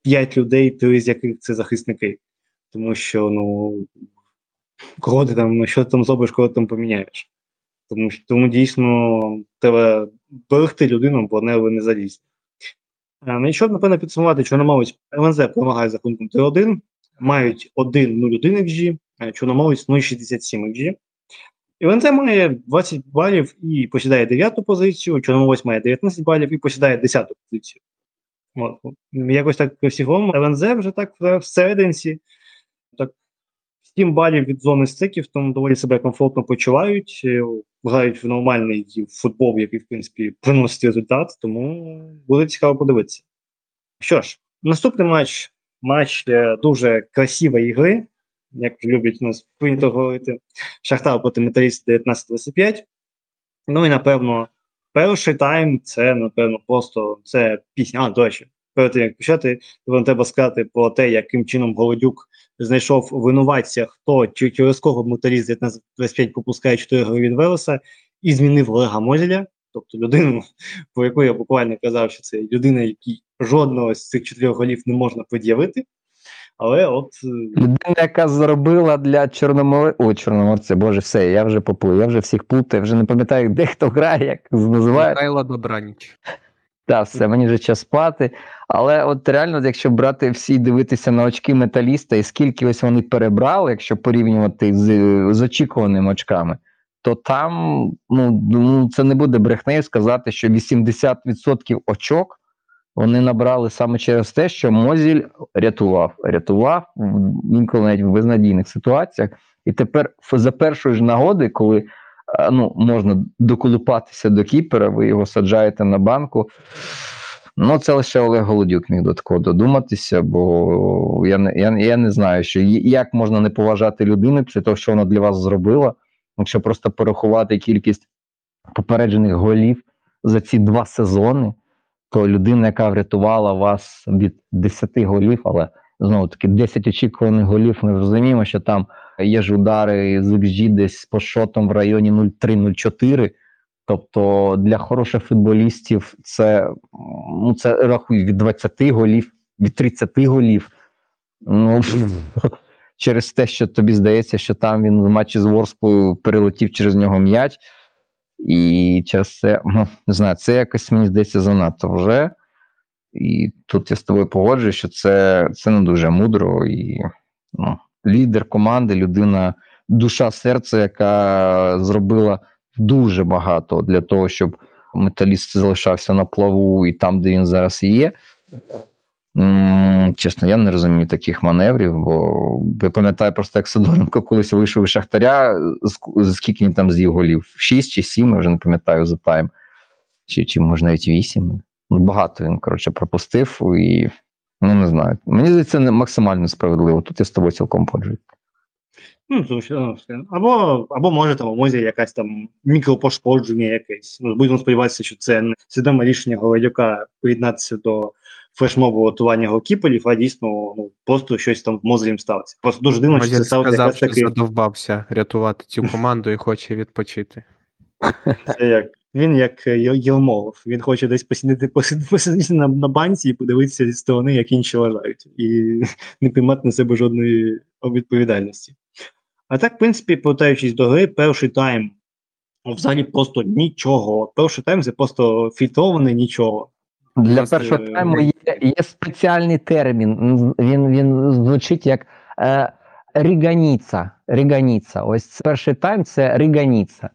5 людей, 3 з яких це захисники. Тому що, кого ти там, що ти там зробиш, кого ти там поміняєш. Тому дійсно треба берегти людину, бо нерви не залізні. І щоб, напевно, підсумувати, Чорноморець ЛНЗ перемагає з рахунком 3-1, мають 1-0-1 XG, Чорноморець 0-67 XG. ЛНЗ має 20 балів і посідає 9-ту позицію, Чорноморець має 19 балів і посідає 10-ту позицію. Якось так при всіхому ЛНЗ вже так всерединці, так 7 балів від зони стиків, тому доволі себе комфортно почувають, грають в нормальний футбол, який, в принципі, приносить результат, тому буде цікаво подивитися. Що ж, наступний матч дуже красивої гри, як люблять нас прийнято говорити, Шахтар проти Металіста 19-25. І, напевно, Перший тайм – це, напевно, просто це пісня. А, до речі, перед тим, як почати, треба сказати про те, яким чином Голодюк знайшов винуватця, хто через кого Муталіс 1925 пропускає 4 гри від Вереса, і змінив Олега Мозіля, тобто людину, про яку я буквально казав, що це людина, якій жодного з цих 4 голів не можна пред'явити. Але от... людина, яка зробила для Чорноморця, боже, все, я вже поплив, я вже всіх плутаю, вже не пам'ятаю, де хто грає, як називає. Михайла Добраніч. Так, все, мені вже час спати. Але от реально, якщо брати всі, дивитися на очки Металіста, і скільки ось вони перебрали, якщо порівнювати з очікуваними очками, то там, ну, це не буде брехнею сказати, що 80% очок вони набрали саме через те, що Мозіль рятував інколи навіть в безнадійних ситуаціях. І тепер за першої ж нагоди, коли можна доколупатися до кіпера, ви його саджаєте на банку, це лише Олег Голодюк міг до такого додуматися, бо я не знаю, що як можна не поважати людину після того, що вона для вас зробила, якщо просто порахувати кількість попереджених голів за ці 2 сезони, то людина, яка врятувала вас від 10 голів, але, знову-таки, 10 очікуваних голів, ми розуміємо, що там є ж удари з XG десь по шотам в районі 0,3-0,4, тобто для хороших футболістів це рахуй, від 20 голів, від 30 голів, через те, що тобі здається, що там він в матчі з Ворсклою перелетів через нього м'яч, і через це, не знаю, це якось, мені здається, занадто вже. І тут я з тобою погоджую, що це не дуже мудро. І, лідер команди, людина, душа, серце, яка зробила дуже багато для того, щоб Металіст залишався на плаву і там, де він зараз є. Чесно, я не розумію таких маневрів, бо я пам'ятаю просто, як Сидоренко колись вийшов із Шахтаря, скільки він там з'їв голів? 6 чи 7, я вже не пам'ятаю за тайм, чи може навіть 8. Багато він, коротше, пропустив і, не знаю. Мені здається, це максимально справедливо, тут я з тобою цілком погоджуюсь. Або може там у Мозі якась там мікропошкодження якесь. Будемо сподіватися, що це не свідоме рішення Голодюка приєднатися до флешмобу готування голкіперів, а дійсно просто щось там Мозелем сталося. Просто дуже дивно, що це сталося якось таке. Я сказав, що задовбався рятувати цю команду і хоче відпочити. Він як Єлмолов. Він хоче десь посидіти на банці і подивитися зі сторони, як інші лажають. І не приймати на себе жодної відповідальності. А так, в принципі, повертаючись до гри, перший тайм взагалі просто нічого. Перший тайм – це просто фільтроване нічого. Для першого тайму є спеціальний термін. Він звучить як риганіца. Ось перший тайм – це риганіца.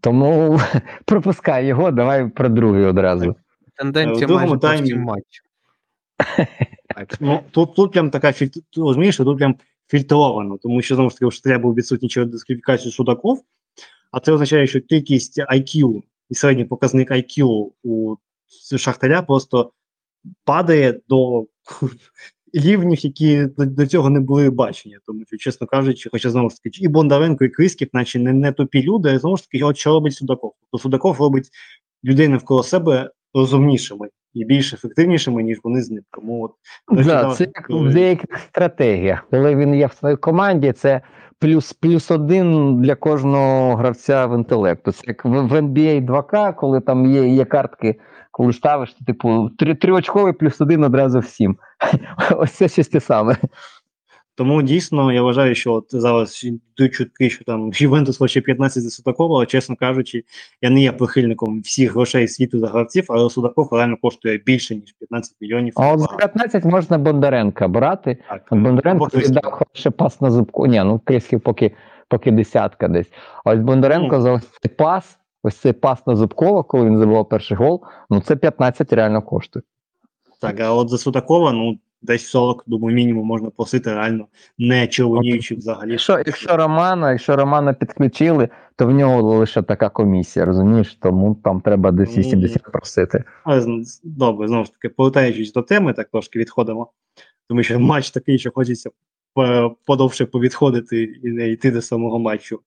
Тому пропускай його, давай про другий одразу. Тенденція майже по всім матчам. Тут прям така, розумієш, тут прям фільтровано, тому що, знову ж таки, треба був відсутній через дискваліфікацію Судаков, а це означає, що кількість IQ і середній показник IQ у Шахтаря просто падає до рівнів, які до цього не були бачення. Тому що, чесно кажучи, хоча, знову ж таки, і Бондаренко, і Крисків, наче не тупі люди, а, знову ж таки, от що робить Судаков? Тобто Судаков робить людей навколо себе розумнішими і більш ефективнішими, ніж вони з ним. Тому от, це як в деяких стратегіях. Коли він є в своїй команді, це плюс один для кожного гравця в інтелекту. Це як в NBA 2K, коли там є картки, коли ставиш, то, типу, 3-очковий плюс один одразу всім. Ось це щось те саме. Тому, дійсно, я вважаю, що от зараз йдуть чутки, що там Ювентус хоче 15 за Судакова, але, чесно кажучи, я не є прихильником всіх грошей світу за гравців, але Судаков реально коштує більше, ніж 15 мільйонів. А от за 15 можна Бондаренка брати. Так, Бондаренко віддав хороший пас на Зубку. Ні, Крисків поки десятка десь. А ось Бондаренко за пас, ось цей пас на Зубкова, коли він забивав перший гол, це 15 реально коштує. Так, а от за Судакова, десь 40, думаю, мінімум можна просити реально, не червоніючи взагалі. Якщо Романа підключили, то в нього лише така комісія, розумієш? Тому там треба десь 80 просити. Добре, знову ж таки, повертаючись до теми, так трошки відходимо. Тому що матч такий, що хочеться подовше повідходити і не йти до самого матчу.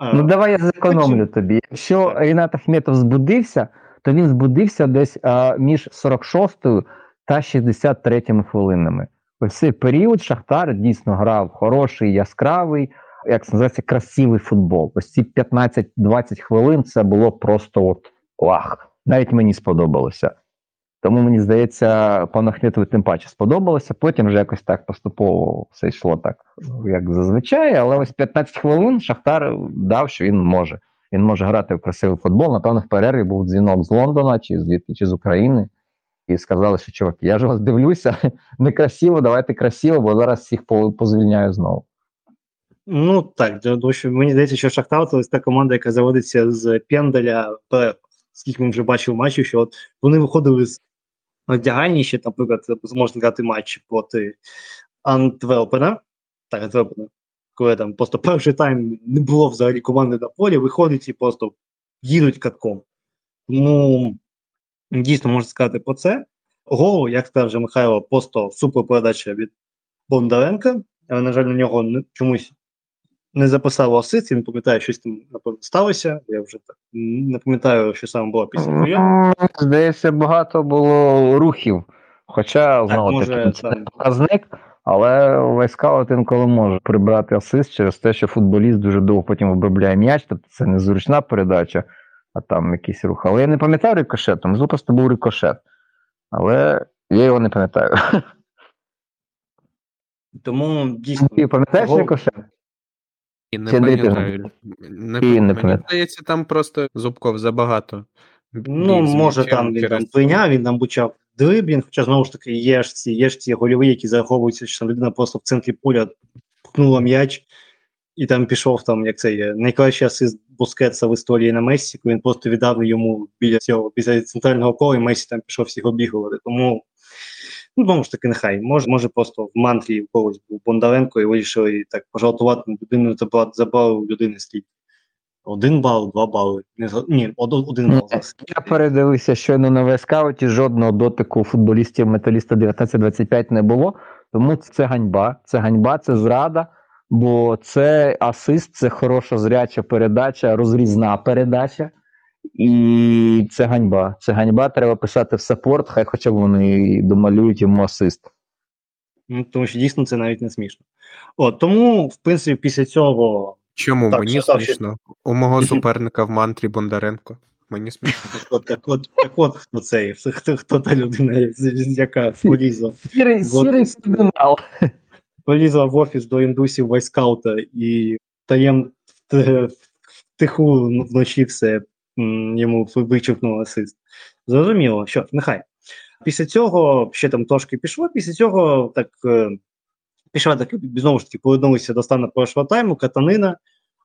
Ну давай я зекономлю тобі. Якщо Рінат Ахметов збудився, то він збудився десь між 46-ю та 63-ю хвилинами. Ось цей період Шахтар дійсно грав хороший, яскравий, як це називається, красивий футбол. Ось ці 15-20 хвилин це було просто от лах. Навіть мені сподобалося. Тому, мені здається, пану Ахметову тим паче сподобалося. Потім вже якось так поступово все йшло так, як зазвичай. Але ось 15 хвилин Шахтар дав, що він може. Він може грати в красивий футбол. Напевно, в перерві був дзвінок з Лондона чи з України. І сказали, що, чуваки, я ж вас дивлюся, некрасиво, давайте красиво, бо зараз всіх позвільняю знову. Ну, так, тому що мені здається, що Шахтар – це та команда, яка заводиться з пенделя, скільки ми вже бачили матчів, що от вони виходили з одягальні ще, наприклад, можна грати матч проти Антверпена, так, Антверпена, коли там просто перший тайм не було взагалі команди на полі, виходять і просто їдуть катком. Тому дійсно можна сказати про це. Гол, як сказав вже Михайло, просто суперпередача від Бондаренка, але, на жаль, на нього чомусь не записало асист, я не пам'ятаю, щось там, напевно, сталося, я вже так не пам'ятаю, що саме було після прийому. Здається, багато було рухів, хоча, знову таки, це не показник, але Вайскаут інколи може прибрати асист через те, що футболіст дуже довго потім обробляє м'яч, тобто це не зручна передача, а там якийсь рух. Але я не пам'ятаю рикошет, тому просто був рикошет, але я його не пам'ятаю. Тому, дійсно... Ти пам'ятаєш рикошет? І не пам'ятаю. Мені здається, там просто Зубков забагато. Ну, може, там він прийняв, він там почав дриблінг, хоча, знову ж таки, є ж ці гольові, які зараховуються, що там людина просто в центрі поля пхнула м'яч, і там пішов, там, як це є, найкращий асист Бускетса в історії на Мессі, він просто віддав йому біля центрального кола, і Мессі там пішов всіх обігувати. Тому, тому ж таки, нехай. Може просто в мантрі в когось був Бондаренко і вирішили так пожалтувати людину, забрали у людини скільки. 1 бал, 2 бали. Ні, 1 бал. Я передивився, щойно на Вайскауті жодного дотику футболістів Металіста 19-25 не було, тому це ганьба. Це ганьба, це зрада, бо це асист, це хороша зряча передача, розрізна передача. І це ганьба. Це ганьба, треба писати в саппорт, хай хоча б вони домалюють йому асист. Ну, тому що дійсно це навіть не смішно. От, тому, в принципі, після цього... Чому? Так, мені смішно. У мого суперника в мантрі Бондаренко. Мені смішно. Так от цей, хто та людина, яка полізла. Сірий сигнал. Полізла в офіс до індусів Вайскаута і таєм втиху вночі все йому вичерпнув асист. Зрозуміло, що нехай. Після цього ще там трошки пішло, після цього так пішла, так знову ж таки повернулися до стану першого тайму, катанина,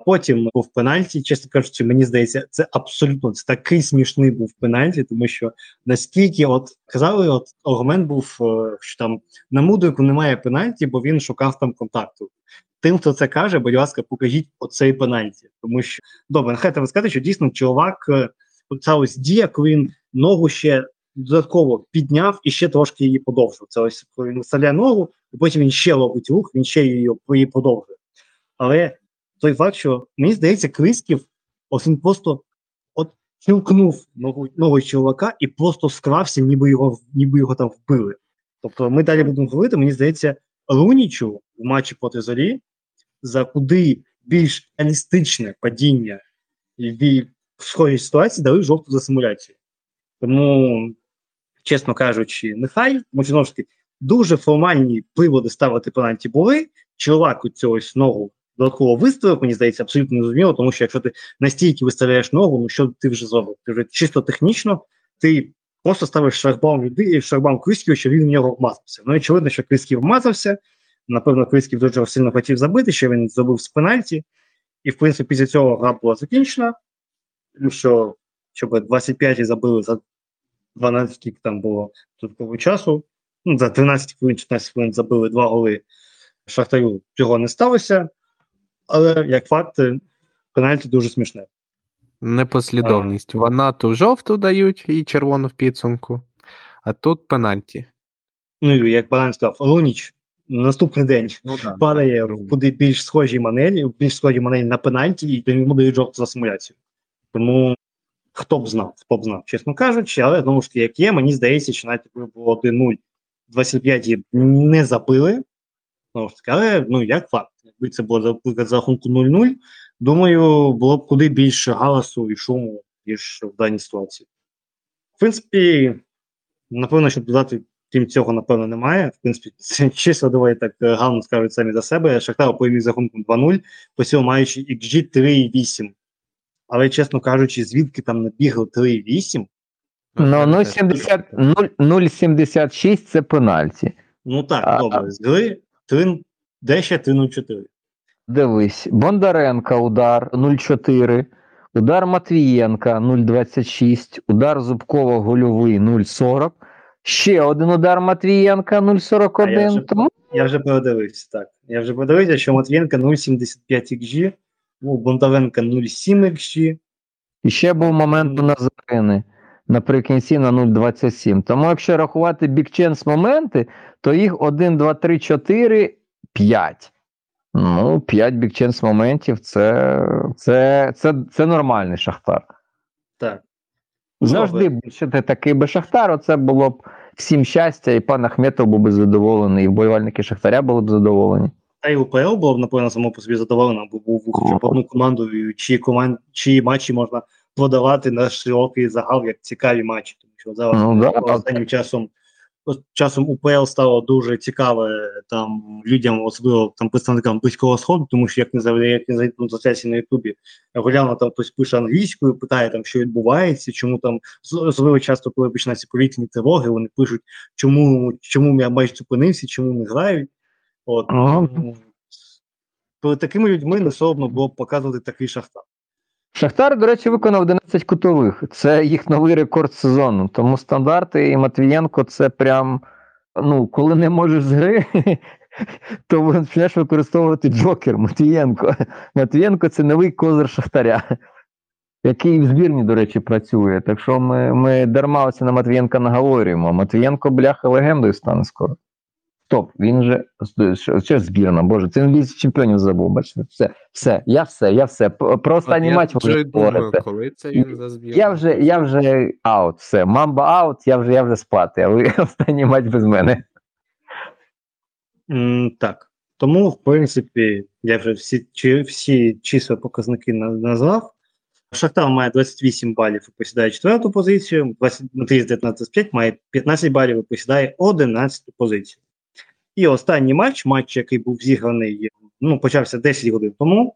потім був пенальті, чесно кажучи, мені здається, це абсолютно, це такий смішний був пенальті, тому що наскільки, от казали, от аргумент був, що там на Мудрику немає пенальті, бо він шукав там контакту. Тим, хто це каже, будь ласка, покажіть оцей пенальті. Тому що, добре, нехай треба сказати, що дійсно чоловік, ця ось дія, коли він ногу ще додатково підняв і ще трошки її подовжив. Це ось, коли він вставляє ногу, і потім він ще робить рух, він ще її подовжує. Але той факт, що, мені здається, Крисків, ось він просто от чілкнув ногу чоловіка і просто скрався, ніби його там вбили. Тобто ми далі будемо говорити, мені здається, Лунічу в матчі проти Зорі за куди більш елістичне падіння в схожій ситуації дали жовту за симуляцію. Тому, чесно кажучи, нехай, можливо, дуже формальні приводи ставити пенальті були, чоловік у цього ногу додатково виставив, мені здається, абсолютно незрозуміло, тому що якщо ти настільки виставляєш ногу, ну що ти вже зробив? Ти вже чисто технічно, ти просто ставиш шлагбаум людей, шлагбаум Крисків, що він в нього вмазався. Ну, очевидно, що Крисків вмазався, напевно, Крисків дуже сильно хотів забити, що він зробив з пенальті, і, в принципі, після цього гра була закінчена, що 25-ті забили за 12, як там було додаткового часу, ну, за 13 хвилин, 14 хвилин забили 2 голи Шахтарю, цього не сталося, але, як факт, пенальті дуже смішне. Непослідовність. Вона ту жовту дають і червону в підсумку, а тут пенальті. Ну, як Баран сказав, Луніч наступний день падає в куди більш схожій манері, на пенальті, і йому дають жовту за симуляцію. Тому хто б знав, чесно кажучи, але знову ж таки, як є, мені здається, що навіть було 1-0 в 25-ті не забили. Знову ж таки, але ну, як факт, якби це було за рахунку 0-0, думаю, було б куди більше галасу і шуму, ніж в даній ситуації. В принципі, напевно, щоб додати, крім цього, напевно, немає. В принципі, числа, давай так гарно скажуть самі за себе. Шахтар переміг з рахунком 2-0, посів маючи XG 3,8. Але, чесно кажучи, звідки там набігли 3,8? Ну, 0,76 це пенальті. Ну так, добре, з гри 3,04. Дивись, Бондаренко удар 0,4. Удар Матвієнка 0,26, удар Зубкова гольовий 0,40, ще один удар Матвієнка 0,41. Я вже подивився, що Матвієнка 0,75 XG, у Бондаренка 0,7 XG. І ще був момент у Назарини наприкінці на 0,27. Тому якщо рахувати бікченс моменти, то їх 1, 2, 3, 4, 5. Ну, 5 бікченс моментів, це нормальний Шахтар. Так. Завжди, якщо ти такий би Шахтар, оце було б всім щастя, і пан Ахметов був би задоволений, і вболівальники Шахтаря були б задоволені. Та й УПЛ було б, напевно, само по собі задоволено, бо був одну команду, чиї матчі можна подавати на широкий загал, як цікаві матчі. Тому що зараз останнім часом УПЛ стало дуже цікаве там людям, особливо там представникам Близького Сходу, тому що як не зайти на трансляції на Ютубі, регулярно там хтось пише англійською, питає там, що відбувається, чому там, особливо часто, коли починаються повітряні тривоги, вони пишуть, чому я майже зупинився, чому не грають. От. Перед такими людьми не соромно було б показувати такий Шахтар. Шахтар, до речі, виконав 11 кутових. Це їх новий рекорд сезону. Тому стандарти і Матвієнко це прям, ну, коли не можеш з гри, то починаєш використовувати джокер Матвієнко. Матвієнко – це новий козир Шахтаря, який в збірні, до речі, працює. Так що ми дарма оце на Матвієнка наговорюємо. Матвієнко, бляха, легендою стане скоро. Стоп, він же збірна, боже, це він лізь чемпіонів забув, бачите, все. Про останній матч можу говорити. Я вже аут, все, мамба аут, я вже спати, а ви останній матч без мене. Так, тому, в принципі, я вже всі числа показники назвав. Шахтар має 28 балів і посідає 4-ту позицію, Матвій з 19-5 має 15 балів і посідає 11-ту позицію. І останній матч, який був зіграний, ну, почався 10 годин тому,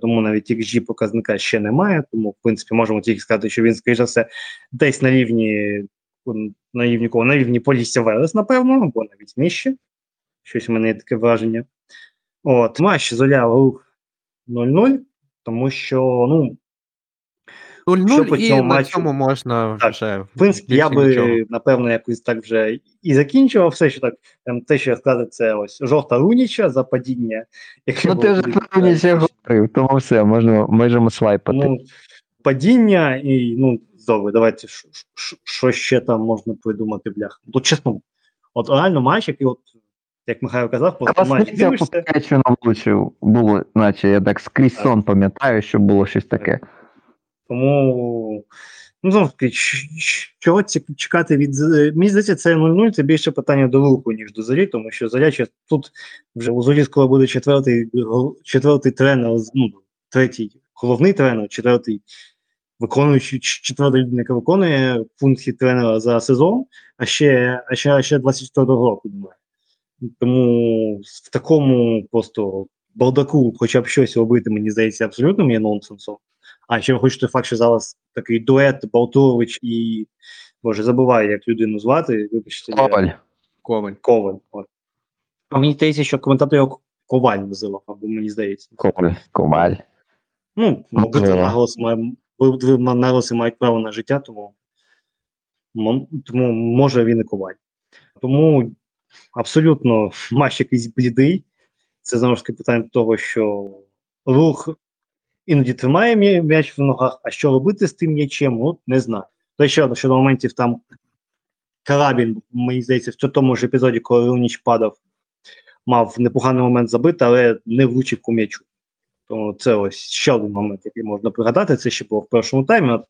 тому навіть XG показника ще немає, тому, в принципі, можемо тільки сказати, що він, скоріше все, десь на рівні Полісся Верес, напевно, або навіть нижче. Щось в мене є таке враження. От, матч Зоря Рух 0-0, тому що, ну, 0-0 і на цьому можна вже... В принципі, я би, напевно, якось так вже і закінчував все, що так, те, що я сказав, це ось жовта Руніча за падіння. Ну, ти вже про Руніча говорив, тому все, можемо слайпати. Ну, падіння і, ну, добре, давайте, що ще там можна придумати, блях. Ну, чесно, от реально матч, який от, як Михайло казав, просто матч дивишся. Класниця влучив, було, наче, я так скрізь сон пам'ятаю, що було щось таке. Тому, ну, знову таки, чого чекати від Зорі? Мені здається, це 0-0, це більше питання до Руху, ніж до Зорі, тому що Зоря тут вже у Зорі скоро буде четвертий тренер, ну, третій головний тренер, четверта людина, яка виконує функції тренера за сезон, а ще 24-го року немає. Тому в такому просто балдаку хоча б щось робити, мені здається, абсолютно є нонсенсом. А ще ви хочете факт, що зараз такий дует Болтович і, боже, забуваю, як людину звати, вибачте. Коваль. От. А мені здається, що коментатор його Коваль називав, або мені здається. Коваль. Ну, мабуть, наголоси мають право на життя, тому може він і Коваль. Тому абсолютно матч якийсь блідий. Це, знову ж таки, питання того, що Рух іноді тримає м'яч в ногах, а що робити з тим м'ячем, ну, не знаю. Та ще одно, щодо моментів там Карабін, мені здається, в тому ж епізоді, коли Руніч падав, мав непоганий момент забити, але не влучив по м'ячу. Тому це ось ще один момент, який можна пригадати, це ще було в першому таймі, от,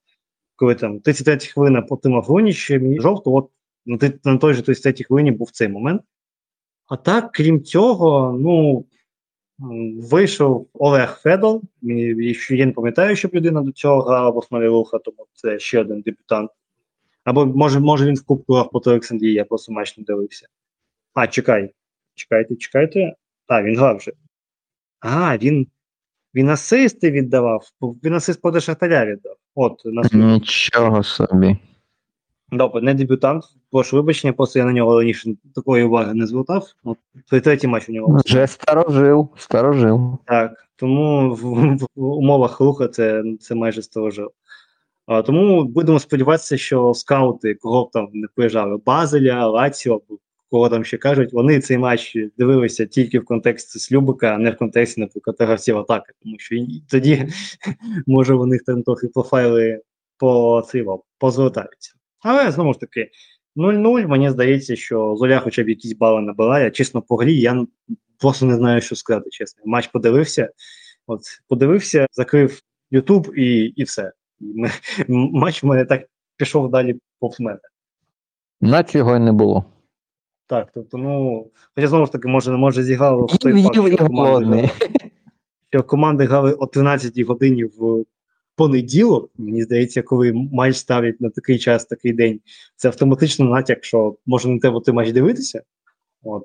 коли там 33 хвилина потримав Груніч, жовто, от на той же 33 хвилині був цей момент. А так, крім цього, ну, вийшов Олег Федол, я не пам'ятаю, щоб людина до цього грала в основі руха, тому це ще один дебютант. Або, може він в кубку грав проти Олександрії, я просто матч не дивився. А, чекайте. А, він грав вже. А, він асисти віддавав, він асист проти Шахтаря віддав. От, нічого собі. Добре, не дебютант, прошу вибачення, просто я на нього раніше такої уваги не звертав. От, третій матч у нього. Вже старожил. Так, тому в умовах руха це майже старожил. Тому будемо сподіватися, що скаути, кого б там не приїжджали, Базеля, Лаціо, кого там ще кажуть, вони цей матч дивилися тільки в контексті Слюбика, а не в контексті, наприклад, гравців атаки, тому що і тоді, може, у них там трохи профайли позвертаються. Але, знову ж таки, 0-0, мені здається, що Зоря хоча б якісь бали набирає, чесно, по грі, я просто не знаю, що сказати, чесно. Матч подивився, закрив YouTube і все. Матч в мене так пішов далі повз мене. Наче його й не було. Так, тобто, хоча, знову ж таки, може зіграло в той факт, що команди грали о 13-й годині в понеділок, мені здається, коли матч ставлять на такий час, такий день, це автоматично натяк, що може не треба той матч дивитися.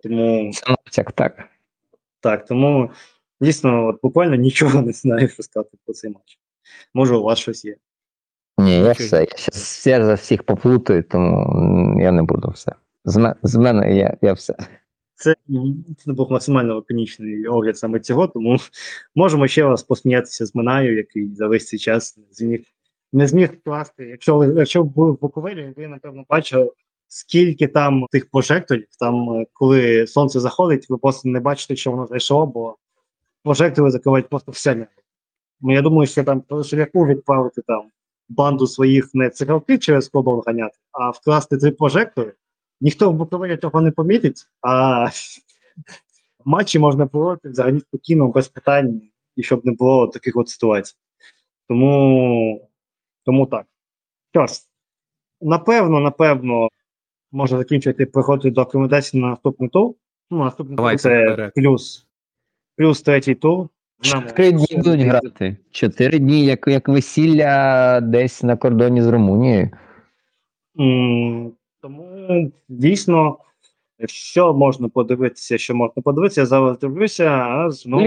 Це натяк, так. Так, тому, дійсно, буквально нічого не знаю, що сказати про цей матч. Може, у вас щось є? Ні, я за всіх поплутаю, тому я не буду все. З мене я все. Це був максимально лаконічний огляд саме цього, тому можемо ще раз посміятися з Минаю, який за весь цей час не зміг вкласти. Якщо були в Буковелі, ви, напевно, бачили, скільки там тих прожекторів, там, коли сонце заходить, ви просто не бачите, що воно зайшло, бо прожектори закривають просто все небо. Я думаю, що там Ширяку відправити там банду своїх не циркалки через кобол ганяти, а вкласти три прожектори. Ніхто в Буковелі того не помітить, а матчі можна проводити взагалі спокійно, без питань, і щоб не було таких от ситуацій. Тому так. Що ж, напевно, можна закінчувати, приходити до акомодації на наступний тур. Наступний тур це плюс третій тур. 4 дні будуть грати. 4 дні, як весілля десь на кордоні з Румунією. Тому, дійсно, що можна подивитися, я зараз дивлюся, а знову...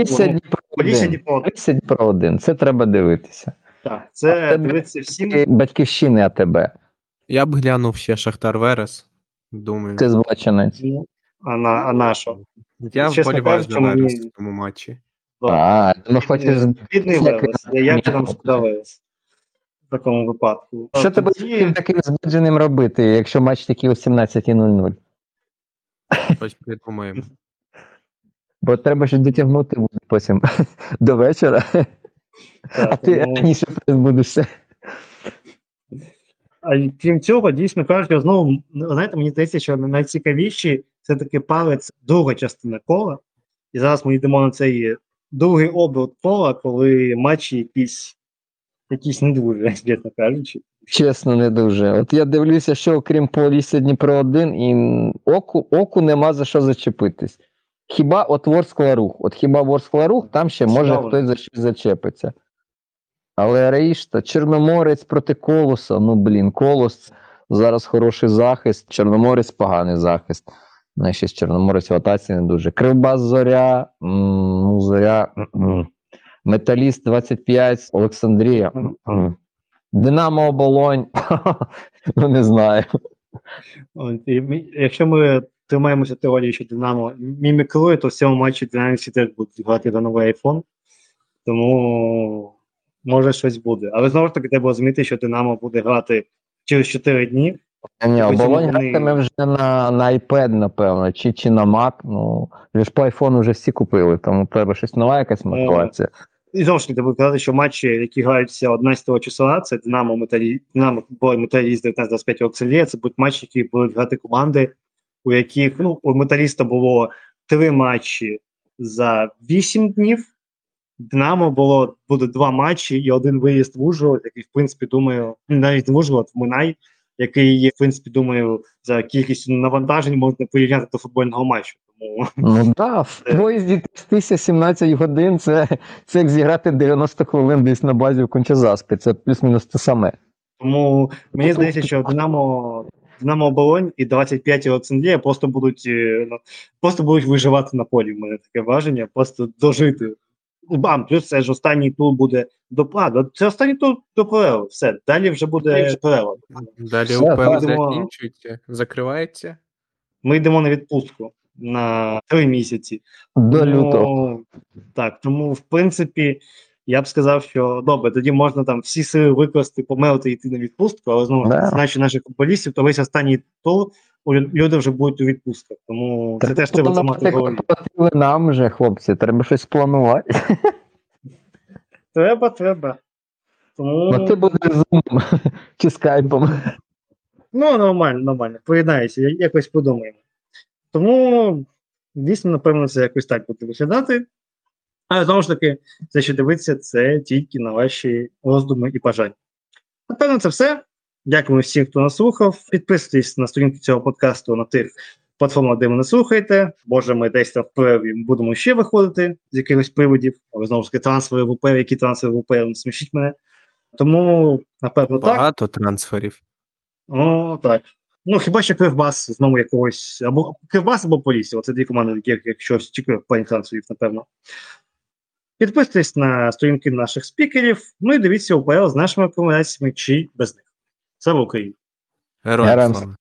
Полісся Дніпро 1, це треба дивитися. Так, це дивитися всім. Батьківщини АТБ. Я б глянув ще Шахтар Верес, думаю. Ти збаченець. А на що? Я вболіваю за Верес в тому матчі. Бідний Верес, як там Верес? В такому випадку. Що тебе з таким збудженим робити, якщо матч такий о 17:00? Точно не думаємо. Бо треба щось дотягнути потім до вечора, а ти раніше призбудешся. Крім цього, дійсно кажуть, знову, знаєте, мені здається, що найцікавіші все-таки палець друга частина кола, і зараз ми йдемо на цей другий оберт кола, коли матчі якісь не дуже, чесно кажучи. Чесно, не дуже. От я дивлюся, що окрім Полісся Дніпро-1, і оку нема за що зачепитись. Хіба от Ворскла-Рух. Там ще може хтось за щось зачепиться. Але решта, Чорноморець проти Колоса. Колос зараз хороший захист, Чорноморець поганий захист. Ще з Чорноморець в атаці не дуже. Кривбас Зоря, Металіст 25, Олександрія, Динамо Оболонь, не знаю. Якщо ми тримаємося теорії, що Динамо мімікрує, то в цьому матчі динамівці теж будуть грати на новий айфон, тому може щось буде. Але знову ж таки треба розуміти, що Динамо буде грати через 4 дні. Ні, Оболонь гратиме вже на iPad, напевно, чи на Mac. По iPhone вже всі купили, тому треба щось нова якась мотивація. І знову ж таки, треба казати, що матчі, які граються 11 числа, це Динамо-Металіст 19-25 Олександрія, це будуть матчі, які будуть грати команди, у яких у Металіста було 3 матчі за 8 днів. Динамо буде 2 матчі і 1 виїзд в Ужгород, який, в принципі, думаю, навіть не в Ужгород, в Минай, який, в принципі, думаю, за кількістю навантажень можна порівняти до футбольного матчу. Ну так, в поїзді 17 годин, це як зіграти 90 хвилин десь на базі в Конча-Заспі, це плюс-мінус те саме. Тому мені здається, що Динамо Оболонь і 25 Олександрія просто будуть виживати на полі, в мене таке враження, просто дожити. Бам, плюс це ж останній тур буде до ПЛ. Це останній тур до ПЛ, все, далі вже буде перелом. Далі УПЛ закінчується, закривається. Ми йдемо на відпустку на 3 місяці. До лютого. Так, тому, в принципі, я б сказав, що добре, тоді можна там всі сили використати, померти і йти на відпустку, але знову значить наших футболістів, то весь останній тур люди вже будуть у відпустках. Тому так, це теж треба мати в голові. Нам вже, хлопці, треба щось планувати. Треба. Тому... Ти будеш зумом чи скайпом. Ну, нормально. Поєднаюся, якось подумаємо. Тому, дійсно, напевно, це якось так буде виглядати. Але, знову ж таки, все, що дивиться, це тільки на ваші роздуми і бажання. Напевно, це все. Дякую всім, хто нас слухав. Підписуйтесь на сторінку цього подкасту на тих платформах, де ви нас слухаєте. Може, ми десь там будемо ще виходити з якихось приводів. Але, знову ж таки, трансфери в УПЛ, які трансфери в УПЛ, не смішіть мене. Тому, напевно, так. Багато трансферів. О, так. Ну, хіба що Кривбас, знову якогось, або Кривбас, або Полісся. Оце 2 команди, яких щось чекає в плані трансферів, напевно. Підписуйтесь на сторінки наших спікерів, ну і дивіться УПЛ з нашими рекомендаціями, чи без них. Слава Україні! Героям слава!